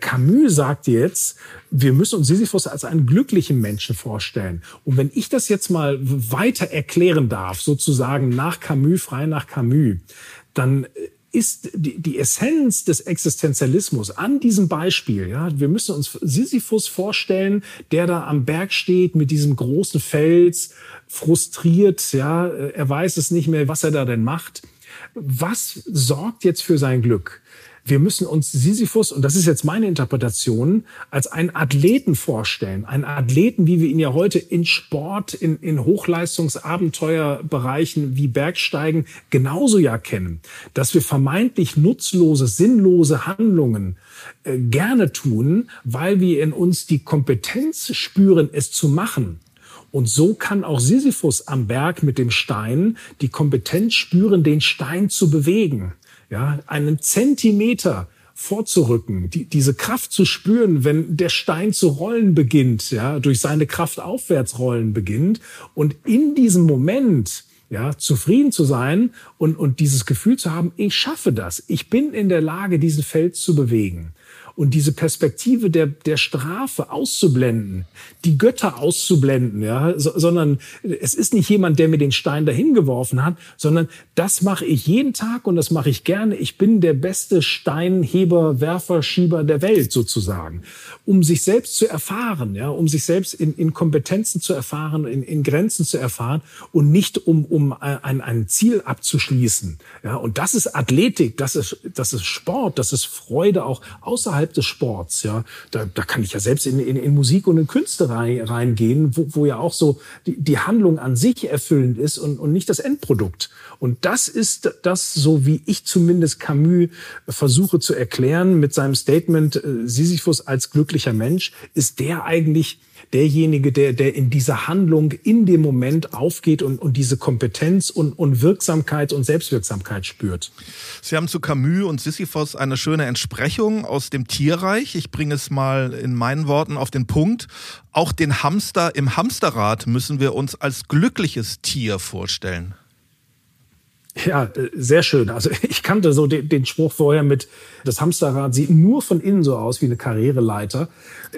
Camus sagt jetzt, wir müssen uns Sisyphos als einen glücklichen Menschen vorstellen. Und wenn ich das jetzt mal weiter erklären darf, sozusagen nach Camus, frei nach Camus, dann ist die Essenz des Existenzialismus an diesem Beispiel, ja, wir müssen uns Sisyphos vorstellen, der da am Berg steht mit diesem großen Fels, frustriert, ja, er weiß es nicht mehr, was er da denn macht. Was sorgt jetzt für sein Glück? Wir müssen uns Sisyphos, und das ist jetzt meine Interpretation, als einen Athleten vorstellen. Einen Athleten, wie wir ihn ja heute in Sport, in Hochleistungsabenteuerbereichen wie Bergsteigen genauso ja kennen. Dass wir vermeintlich nutzlose, sinnlose Handlungen gerne tun, weil wir in uns die Kompetenz spüren, es zu machen. Und so kann auch Sisyphos am Berg mit dem Stein die Kompetenz spüren, den Stein zu bewegen. Ja, einen Zentimeter vorzurücken, diese Kraft zu spüren, wenn der Stein zu rollen beginnt, ja, durch seine Kraft aufwärts rollen beginnt und in diesem Moment, ja, zufrieden zu sein und dieses Gefühl zu haben, ich schaffe das, ich bin in der Lage, diesen Fels zu bewegen. Und diese Perspektive der Strafe auszublenden, die Götter auszublenden, ja, sondern es ist nicht jemand, der mir den Stein dahin geworfen hat, sondern das mache ich jeden Tag und das mache ich gerne. Ich bin der beste Steinheber, Werfer, Schieber der Welt sozusagen. Um sich selbst zu erfahren, ja, um sich selbst in Kompetenzen zu erfahren, in Grenzen zu erfahren und nicht um ein Ziel abzuschließen. Ja, und das ist Athletik, das ist Sport, das ist Freude auch außerhalb des Sports, ja, da kann ich ja selbst in Musik und in Künste reingehen, wo ja auch so die Handlung an sich erfüllend ist und nicht das Endprodukt. Und das ist das, so wie ich zumindest Camus versuche zu erklären mit seinem Statement, Sisyphos als glücklicher Mensch, ist der eigentlich derjenige, der in dieser Handlung in dem Moment aufgeht und diese Kompetenz und Wirksamkeit und Selbstwirksamkeit spürt. Sie haben zu Camus und Sisyphos eine schöne Entsprechung aus dem Tierreich. Ich bringe es mal in meinen Worten auf den Punkt. Auch den Hamster im Hamsterrad müssen wir uns als glückliches Tier vorstellen. Ja, sehr schön. Also ich kannte so den Spruch vorher mit, das Hamsterrad sieht nur von innen so aus wie eine Karriereleiter.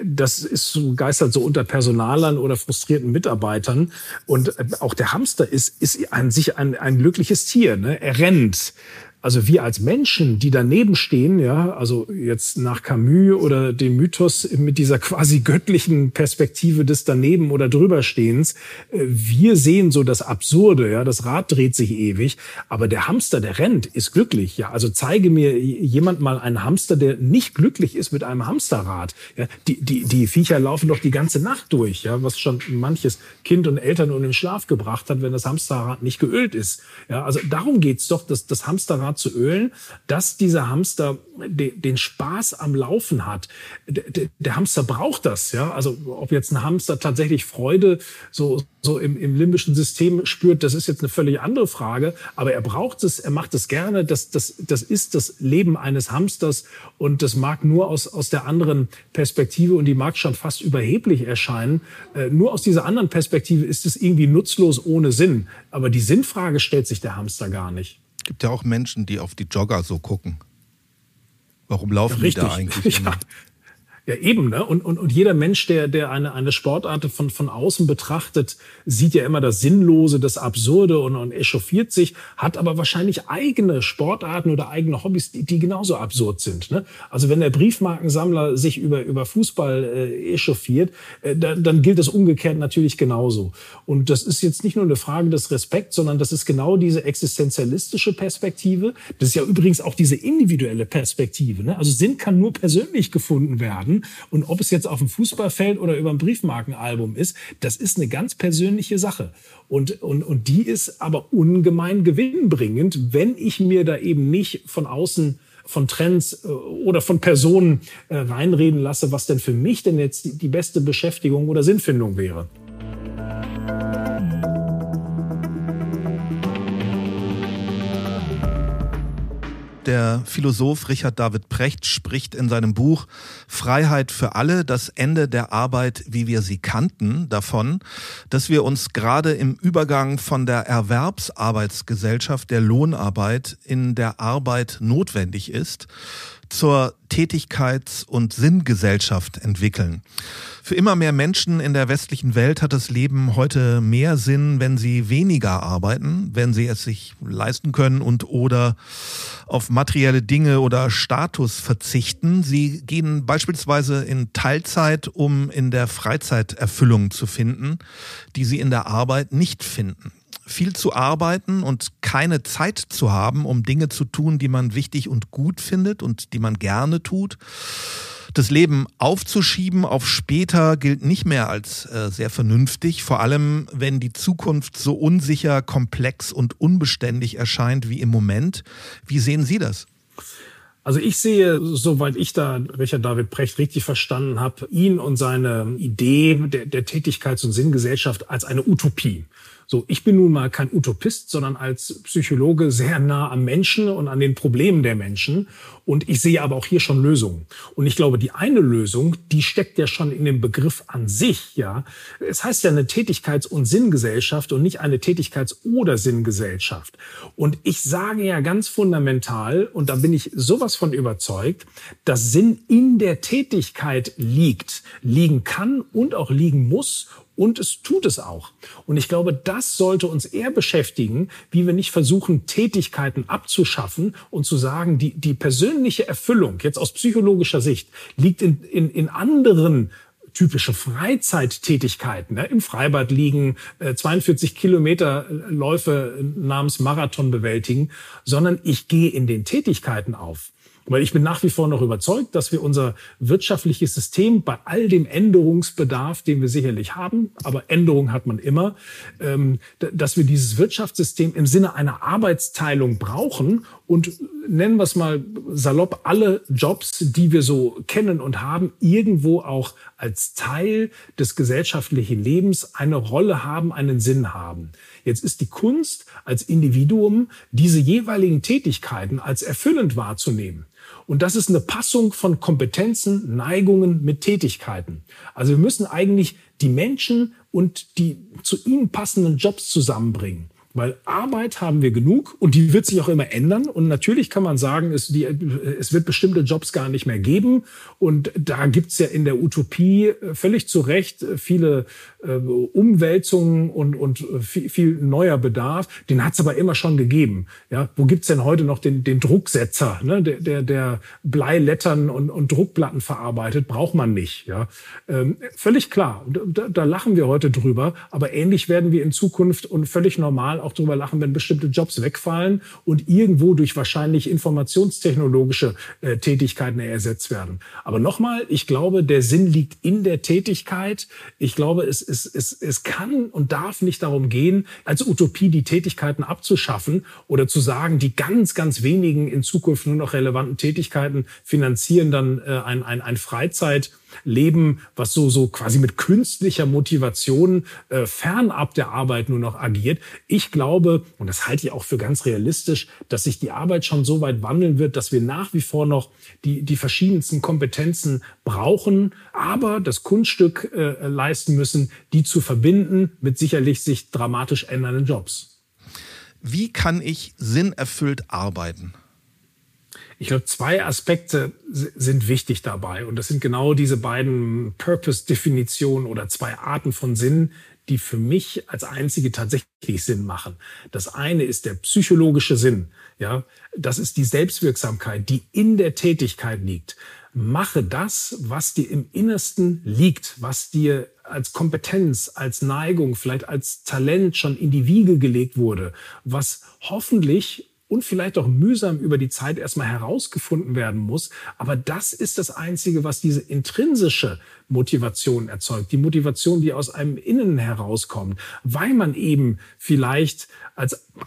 Das ist so, geistert so unter Personalern oder frustrierten Mitarbeitern. Und auch der Hamster ist an sich ein glückliches Tier, ne? Er rennt. Also wir als Menschen, die daneben stehen, ja, also jetzt nach Camus oder dem Mythos mit dieser quasi göttlichen Perspektive des Daneben- oder Drüberstehens, wir sehen so das Absurde, ja, das Rad dreht sich ewig, aber der Hamster, der rennt, ist glücklich, ja. Also zeige mir jemand mal einen Hamster, der nicht glücklich ist mit einem Hamsterrad. Ja, die Viecher laufen doch die ganze Nacht durch, ja, was schon manches Kind und Eltern in den Schlaf gebracht hat, wenn das Hamsterrad nicht geölt ist. Ja, also darum geht's doch, dass das Hamsterrad zu ölen, dass dieser Hamster den Spaß am Laufen hat. Der Hamster braucht das, ja. Also ob jetzt ein Hamster tatsächlich Freude so im limbischen System spürt, das ist jetzt eine völlig andere Frage. Aber er braucht es, er macht es gerne. Das ist das Leben eines Hamsters und das mag nur aus der anderen Perspektive und die mag schon fast überheblich erscheinen. Nur aus dieser anderen Perspektive ist es irgendwie nutzlos ohne Sinn. Aber die Sinnfrage stellt sich der Hamster gar nicht. Es gibt ja auch Menschen, die auf die Jogger so gucken. Warum laufen die da eigentlich immer? Ja, eben, ne? Und jeder Mensch, der eine Sportart von außen betrachtet, sieht ja immer das Sinnlose, das Absurde und echauffiert sich, hat aber wahrscheinlich eigene Sportarten oder eigene Hobbys, die genauso absurd sind, ne? Also wenn der Briefmarkensammler sich über Fußball echauffiert, dann gilt das umgekehrt natürlich genauso. Und das ist jetzt nicht nur eine Frage des Respekts, sondern das ist genau diese existenzialistische Perspektive. Das ist ja übrigens auch diese individuelle Perspektive, ne? Also Sinn kann nur persönlich gefunden werden. Und ob es jetzt auf dem Fußballfeld oder über ein Briefmarkenalbum ist, das ist eine ganz persönliche Sache. Und die ist aber ungemein gewinnbringend, wenn ich mir da eben nicht von außen von Trends oder von Personen reinreden lasse, was denn für mich denn jetzt die beste Beschäftigung oder Sinnfindung wäre. Der Philosoph Richard David Precht spricht in seinem Buch Freiheit für alle, das Ende der Arbeit, wie wir sie kannten, davon, dass wir uns gerade im Übergang von der Erwerbsarbeitsgesellschaft, der Lohnarbeit, in der Arbeit notwendig ist, zur Tätigkeits- und Sinngesellschaft entwickeln. Für immer mehr Menschen in der westlichen Welt hat das Leben heute mehr Sinn, wenn sie weniger arbeiten, wenn sie es sich leisten können und oder auf materielle Dinge oder Status verzichten. Sie gehen beispielsweise in Teilzeit, um in der Freizeit Erfüllung zu finden, die sie in der Arbeit nicht finden. Viel zu arbeiten und keine Zeit zu haben, um Dinge zu tun, die man wichtig und gut findet und die man gerne tut. Das Leben aufzuschieben auf später gilt nicht mehr als sehr vernünftig, vor allem wenn die Zukunft so unsicher, komplex und unbeständig erscheint wie im Moment. Wie sehen Sie das? Also ich sehe, soweit ich da Richard David Precht richtig verstanden habe, ihn und seine Idee der Tätigkeits- und Sinngesellschaft als eine Utopie. So, ich bin nun mal kein Utopist, sondern als Psychologe sehr nah am Menschen und an den Problemen der Menschen. Und ich sehe aber auch hier schon Lösungen. Und ich glaube, die eine Lösung, die steckt ja schon in dem Begriff an sich, ja. Es heißt ja eine Tätigkeits- und Sinngesellschaft und nicht eine Tätigkeits- oder Sinngesellschaft. Und ich sage ja ganz fundamental, und da bin ich sowas von überzeugt, dass Sinn in der Tätigkeit liegt, liegen kann und auch liegen muss. Und es tut es auch. Und ich glaube, das sollte uns eher beschäftigen, wie wir nicht versuchen, Tätigkeiten abzuschaffen und zu sagen, die persönliche Erfüllung, jetzt aus psychologischer Sicht, liegt in anderen typische Freizeittätigkeiten, ne? Im Freibad liegen, 42 Kilometer Läufe namens Marathon bewältigen, sondern ich gehe in den Tätigkeiten auf. Weil ich bin nach wie vor noch überzeugt, dass wir unser wirtschaftliches System bei all dem Änderungsbedarf, den wir sicherlich haben, aber Änderungen hat man immer, dass wir dieses Wirtschaftssystem im Sinne einer Arbeitsteilung brauchen und nennen wir es mal salopp, alle Jobs, die wir so kennen und haben, irgendwo auch als Teil des gesellschaftlichen Lebens eine Rolle haben, einen Sinn haben. Jetzt ist die Kunst als Individuum, diese jeweiligen Tätigkeiten als erfüllend wahrzunehmen. Und das ist eine Passung von Kompetenzen, Neigungen mit Tätigkeiten. Also wir müssen eigentlich die Menschen und die zu ihnen passenden Jobs zusammenbringen. Weil Arbeit haben wir genug und die wird sich auch immer ändern. Und natürlich kann man sagen, es wird bestimmte Jobs gar nicht mehr geben. Und da gibt's ja in der Utopie völlig zu Recht viele Umwälzungen und viel neuer Bedarf. Den hat's aber immer schon gegeben. Ja, wo gibt's denn heute noch den Drucksetzer, ne? Der Bleilettern und Druckplatten verarbeitet? Braucht man nicht. Ja, völlig klar. Da lachen wir heute drüber. Aber ähnlich werden wir in Zukunft und völlig normal auch drüber lachen, wenn bestimmte Jobs wegfallen und irgendwo durch wahrscheinlich informationstechnologische Tätigkeiten ersetzt werden. Aber nochmal, ich glaube, der Sinn liegt in der Tätigkeit. Ich glaube, es kann und darf nicht darum gehen, als Utopie die Tätigkeiten abzuschaffen oder zu sagen, die ganz, ganz wenigen in Zukunft nur noch relevanten Tätigkeiten finanzieren dann ein Freizeitleben, was so quasi mit künstlicher Motivation fernab der Arbeit nur noch agiert. Ich glaube, und das halte ich auch für ganz realistisch, dass sich die Arbeit schon so weit wandeln wird, dass wir nach wie vor noch die verschiedensten Kompetenzen brauchen, aber das Kunststück leisten müssen, die zu verbinden mit sicherlich sich dramatisch ändernden Jobs. Wie kann ich sinnerfüllt arbeiten? Ich glaube, zwei Aspekte sind wichtig dabei. Und das sind genau diese beiden Purpose-Definitionen oder zwei Arten von Sinn, die für mich als einzige tatsächlich Sinn machen. Das eine ist der psychologische Sinn. Ja, das ist die Selbstwirksamkeit, die in der Tätigkeit liegt. Mache das, was dir im Innersten liegt, was dir als Kompetenz, als Neigung, vielleicht als Talent schon in die Wiege gelegt wurde, was hoffentlich und vielleicht auch mühsam über die Zeit erstmal herausgefunden werden muss. Aber das ist das Einzige, was diese intrinsische Motivation erzeugt. Die Motivation, die aus einem Innen herauskommt. Weil man eben vielleicht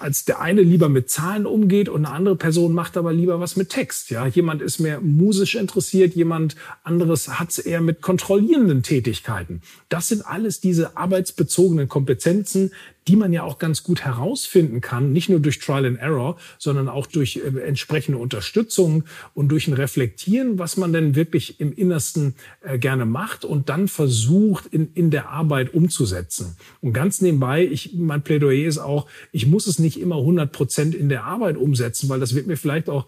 als der eine lieber mit Zahlen umgeht und eine andere Person macht aber lieber was mit Text. Ja, jemand ist mehr musisch interessiert, jemand anderes hat es eher mit kontrollierenden Tätigkeiten. Das sind alles diese arbeitsbezogenen Kompetenzen, die man ja auch ganz gut herausfinden kann, nicht nur durch Trial and Error, sondern auch durch entsprechende Unterstützung und durch ein Reflektieren, was man denn wirklich im Innersten gerne macht und dann versucht, in der Arbeit umzusetzen. Und ganz nebenbei, mein Plädoyer ist auch, ich muss es nicht immer 100% in der Arbeit umsetzen, weil das wird mir vielleicht auch,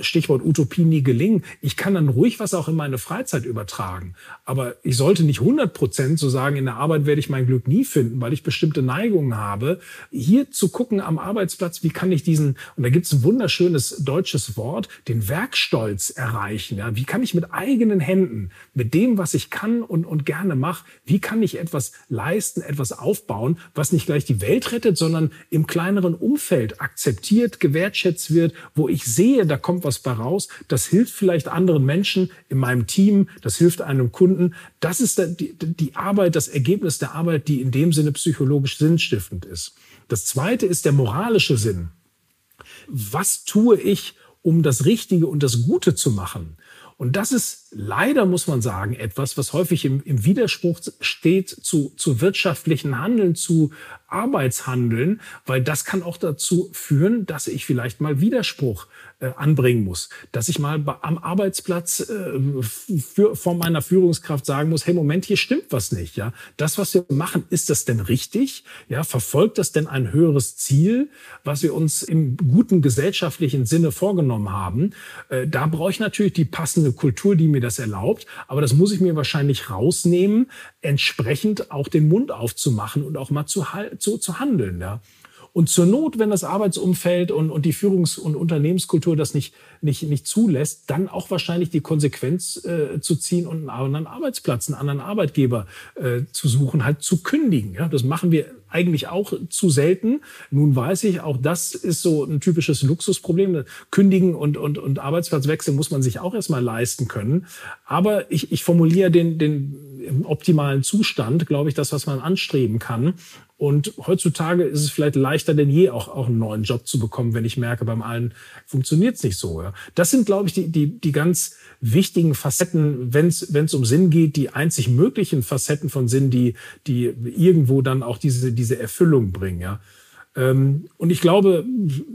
Stichwort Utopie, nie gelingen. Ich kann dann ruhig was auch in meine Freizeit übertragen. Aber ich sollte nicht 100% so sagen, in der Arbeit werde ich mein Glück nie finden, weil ich bestimmte Neigungen habe. Hier zu gucken am Arbeitsplatz, wie kann ich diesen, und da gibt es ein wunderschönes deutsches Wort, den Werkstolz erreichen. Ja, wie kann ich mit eigenen Händen, mit dem, was ich kann und gerne mache, wie kann ich etwas leisten, etwas aufbauen, was nicht gleich die Welt rettet, sondern im kleineren Umfeld akzeptiert, gewertschätzt wird, wo ich sehe, da kommt was bei raus, das hilft vielleicht anderen Menschen in meinem Team, das hilft einem Kunden. Das ist die Arbeit, das Ergebnis der Arbeit, die in dem Sinne psychologisch sinnstiftend ist. Das zweite ist der moralische Sinn. Was tue ich, um das Richtige und das Gute zu machen? Und das ist leider, muss man sagen, etwas, was häufig im Widerspruch steht zu wirtschaftlichen Handeln, zu Arbeitshandeln, weil das kann auch dazu führen, dass ich vielleicht mal Widerspruch anbringen muss, dass ich mal am Arbeitsplatz von meiner Führungskraft sagen muss, hey, Moment, hier stimmt was nicht. Ja, das, was wir machen, ist das denn richtig? Ja, verfolgt das denn ein höheres Ziel, was wir uns im guten gesellschaftlichen Sinne vorgenommen haben? Da brauche ich natürlich die passende Kultur, die mir das erlaubt, aber das muss ich mir wahrscheinlich rausnehmen, entsprechend auch den Mund aufzumachen und auch mal zu handeln. Ja. Und zur Not, wenn das Arbeitsumfeld und die Führungs- und Unternehmenskultur das nicht zulässt, dann auch wahrscheinlich die Konsequenz zu ziehen und einen anderen Arbeitsplatz, einen anderen Arbeitgeber zu suchen, halt zu kündigen. Ja? Das machen wir eigentlich auch zu selten. Nun weiß ich, auch das ist so ein typisches Luxusproblem. Kündigen und Arbeitsplatzwechsel muss man sich auch erstmal leisten können. Aber ich formuliere den optimalen Zustand, glaube ich, das, was man anstreben kann. Und heutzutage ist es vielleicht leichter denn je, auch einen neuen Job zu bekommen, wenn ich merke, beim allen funktioniert es nicht so. Ja. Das sind, glaube ich, die ganz wichtigen Facetten, wenn es um Sinn geht, die einzig möglichen Facetten von Sinn, die irgendwo dann auch diese Erfüllung bringen. Ja. Und ich glaube,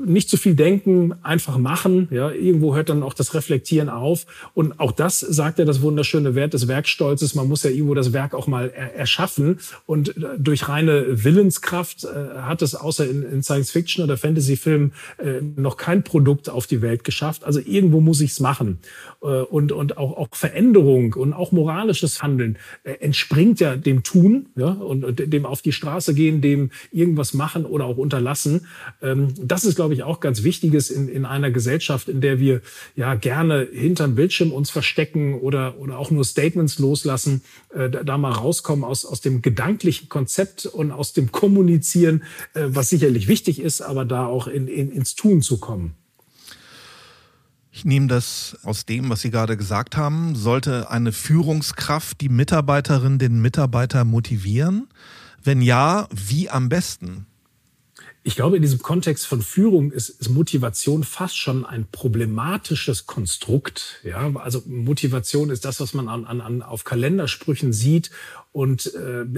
nicht zu viel denken, einfach machen. Ja, irgendwo hört dann auch das Reflektieren auf. Und auch das sagt ja das wunderschöne Wert des Werkstolzes. Man muss ja irgendwo das Werk auch mal erschaffen. Und durch reine Willenskraft hat es außer in Science-Fiction oder Fantasy-Filmen noch kein Produkt auf die Welt geschafft. Also irgendwo muss ich es machen. Und auch Veränderung und auch moralisches Handeln entspringt ja dem Tun, ja, und dem auf die Straße gehen, dem irgendwas machen oder auch unterlassen. Das ist, glaube ich, auch ganz Wichtiges in einer Gesellschaft, in der wir ja gerne hinterm Bildschirm uns verstecken oder auch nur Statements loslassen, da mal rauskommen aus dem gedanklichen Konzept und aus dem Kommunizieren, was sicherlich wichtig ist, aber da auch ins Tun zu kommen. Ich nehme das aus dem, was Sie gerade gesagt haben. Sollte eine Führungskraft die Mitarbeiterin, den Mitarbeiter motivieren? Wenn ja, wie am besten? Ich glaube, in diesem Kontext von Führung ist Motivation fast schon ein problematisches Konstrukt. Ja, also Motivation ist das, was man auf Kalendersprüchen sieht. Und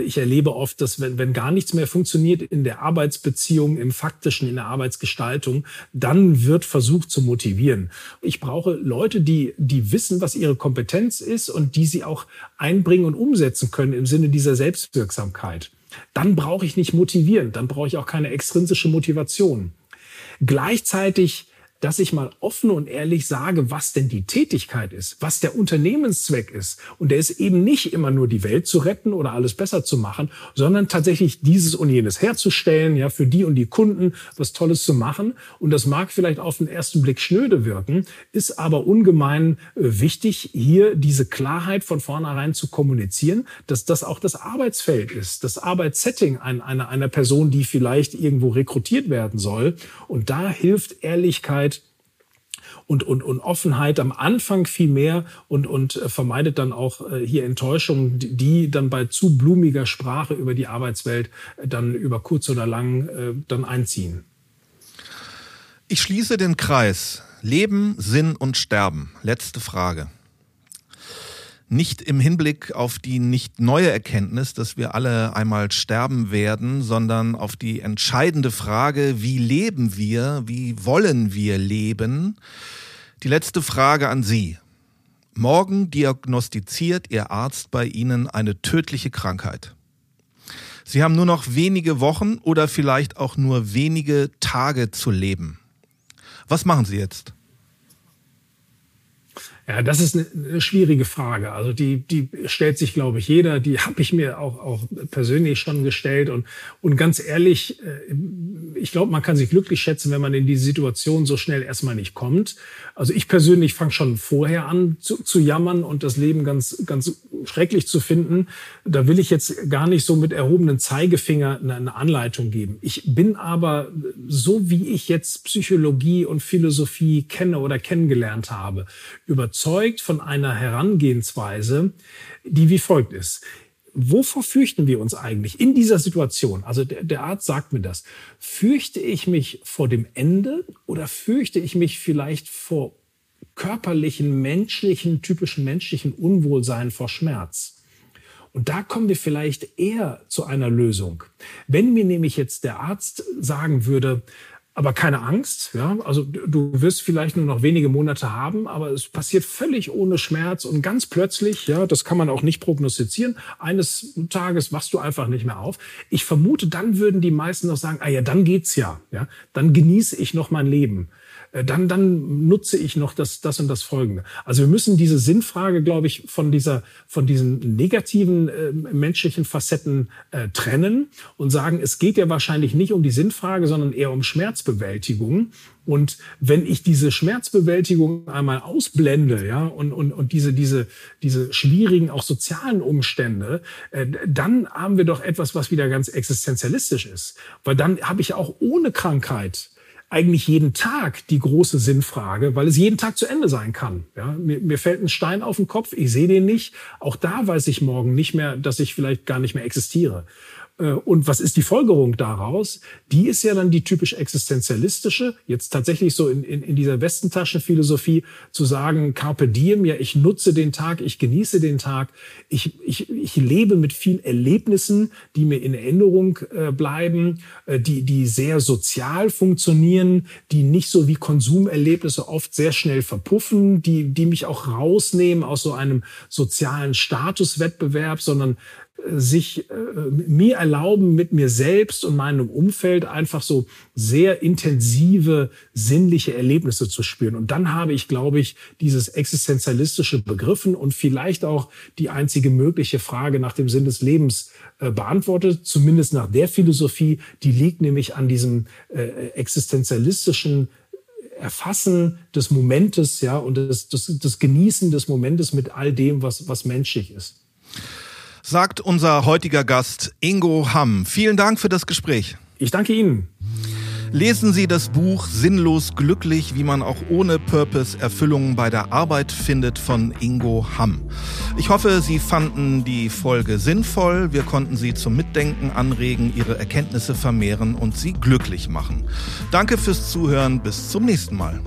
ich erlebe oft, dass wenn gar nichts mehr funktioniert in der Arbeitsbeziehung, im Faktischen, in der Arbeitsgestaltung, dann wird versucht zu motivieren. Ich brauche Leute, die wissen, was ihre Kompetenz ist und die sie auch einbringen und umsetzen können im Sinne dieser Selbstwirksamkeit. Dann brauche ich nicht motivieren, dann brauche ich auch keine extrinsische Motivation. Gleichzeitig, dass ich mal offen und ehrlich sage, was denn die Tätigkeit ist, was der Unternehmenszweck ist. Und der ist eben nicht immer nur die Welt zu retten oder alles besser zu machen, sondern tatsächlich dieses und jenes herzustellen, ja, für die und die Kunden was Tolles zu machen. Und das mag vielleicht auf den ersten Blick schnöde wirken, ist aber ungemein wichtig, hier diese Klarheit von vornherein zu kommunizieren, dass das auch das Arbeitsfeld ist, das Arbeitssetting einer Person, die vielleicht irgendwo rekrutiert werden soll. Und da hilft Ehrlichkeit und Offenheit am Anfang viel mehr und vermeidet dann auch hier Enttäuschungen, die dann bei zu blumiger Sprache über die Arbeitswelt dann über kurz oder lang dann einziehen. Ich schließe den Kreis. Leben, Sinn und Sterben. Letzte Frage. Nicht im Hinblick auf die nicht neue Erkenntnis, dass wir alle einmal sterben werden, sondern auf die entscheidende Frage, wie leben wir, wie wollen wir leben? Die letzte Frage an Sie. Morgen diagnostiziert Ihr Arzt bei Ihnen eine tödliche Krankheit. Sie haben nur noch wenige Wochen oder vielleicht auch nur wenige Tage zu leben. Was machen Sie jetzt? Ja, das ist eine schwierige Frage. Also die stellt sich, glaube ich, jeder. Die habe ich mir auch persönlich schon gestellt. Und ganz ehrlich, ich glaube, man kann sich glücklich schätzen, wenn man in die Situation so schnell erstmal nicht kommt. Also ich persönlich fange schon vorher an zu jammern und das Leben ganz, ganz schrecklich zu finden. Da will ich jetzt gar nicht so mit erhobenem Zeigefinger eine Anleitung geben. Ich bin aber, so wie ich jetzt Psychologie und Philosophie kenne oder kennengelernt habe, überzeugt von einer Herangehensweise, die wie folgt ist. Wovor fürchten wir uns eigentlich in dieser Situation? Also der Arzt sagt mir das. Fürchte ich mich vor dem Ende oder fürchte ich mich vielleicht vor körperlichen, menschlichen, typischen menschlichen Unwohlsein, vor Schmerz? Und da kommen wir vielleicht eher zu einer Lösung. Wenn mir nämlich jetzt der Arzt sagen würde, aber keine Angst, ja, also du wirst vielleicht nur noch wenige Monate haben, aber es passiert völlig ohne Schmerz und ganz plötzlich, ja, das kann man auch nicht prognostizieren, eines Tages wachst du einfach nicht mehr auf. Ich vermute, dann würden die meisten noch sagen, ah ja, dann geht's ja, ja, dann genieße ich noch mein Leben. Dann nutze ich noch das und das Folgende. Also wir müssen diese Sinnfrage, glaube ich, von diesen negativen menschlichen Facetten trennen und sagen, es geht ja wahrscheinlich nicht um die Sinnfrage, sondern eher um Schmerzbewältigung. Und wenn ich diese Schmerzbewältigung einmal ausblende, ja, und diese schwierigen, auch sozialen Umstände, dann haben wir doch etwas, was wieder ganz existenzialistisch ist. Weil dann habe ich auch ohne Krankheit eigentlich jeden Tag die große Sinnfrage, weil es jeden Tag zu Ende sein kann. Ja, mir fällt ein Stein auf den Kopf, ich sehe den nicht. Auch da weiß ich morgen nicht mehr, dass ich vielleicht gar nicht mehr existiere. Und was ist die Folgerung daraus? Die ist ja dann die typisch existenzialistische, jetzt tatsächlich so in dieser Westentaschenphilosophie zu sagen, Carpe Diem, ja, ich nutze den Tag, ich genieße den Tag, ich lebe mit vielen Erlebnissen, die mir in Erinnerung bleiben, die sehr sozial funktionieren, die nicht so wie Konsumerlebnisse oft sehr schnell verpuffen, die mich auch rausnehmen aus so einem sozialen Statuswettbewerb, sondern sich mir erlauben, mit mir selbst und meinem Umfeld einfach so sehr intensive sinnliche Erlebnisse zu spüren. Und dann habe ich, glaube ich, dieses existenzialistische begriffen und vielleicht auch die einzige mögliche Frage nach dem Sinn des Lebens beantwortet, zumindest nach der Philosophie, die liegt nämlich an diesem existenzialistischen Erfassen des Momentes, ja, und das Genießen des Momentes mit all dem, was menschlich ist. Sagt unser heutiger Gast Ingo Hamm. Vielen Dank für das Gespräch. Ich danke Ihnen. Lesen Sie das Buch Sinnlos glücklich, wie man auch ohne Purpose Erfüllung bei der Arbeit findet von Ingo Hamm. Ich hoffe, Sie fanden die Folge sinnvoll. Wir konnten Sie zum Mitdenken anregen, Ihre Erkenntnisse vermehren und Sie glücklich machen. Danke fürs Zuhören. Bis zum nächsten Mal.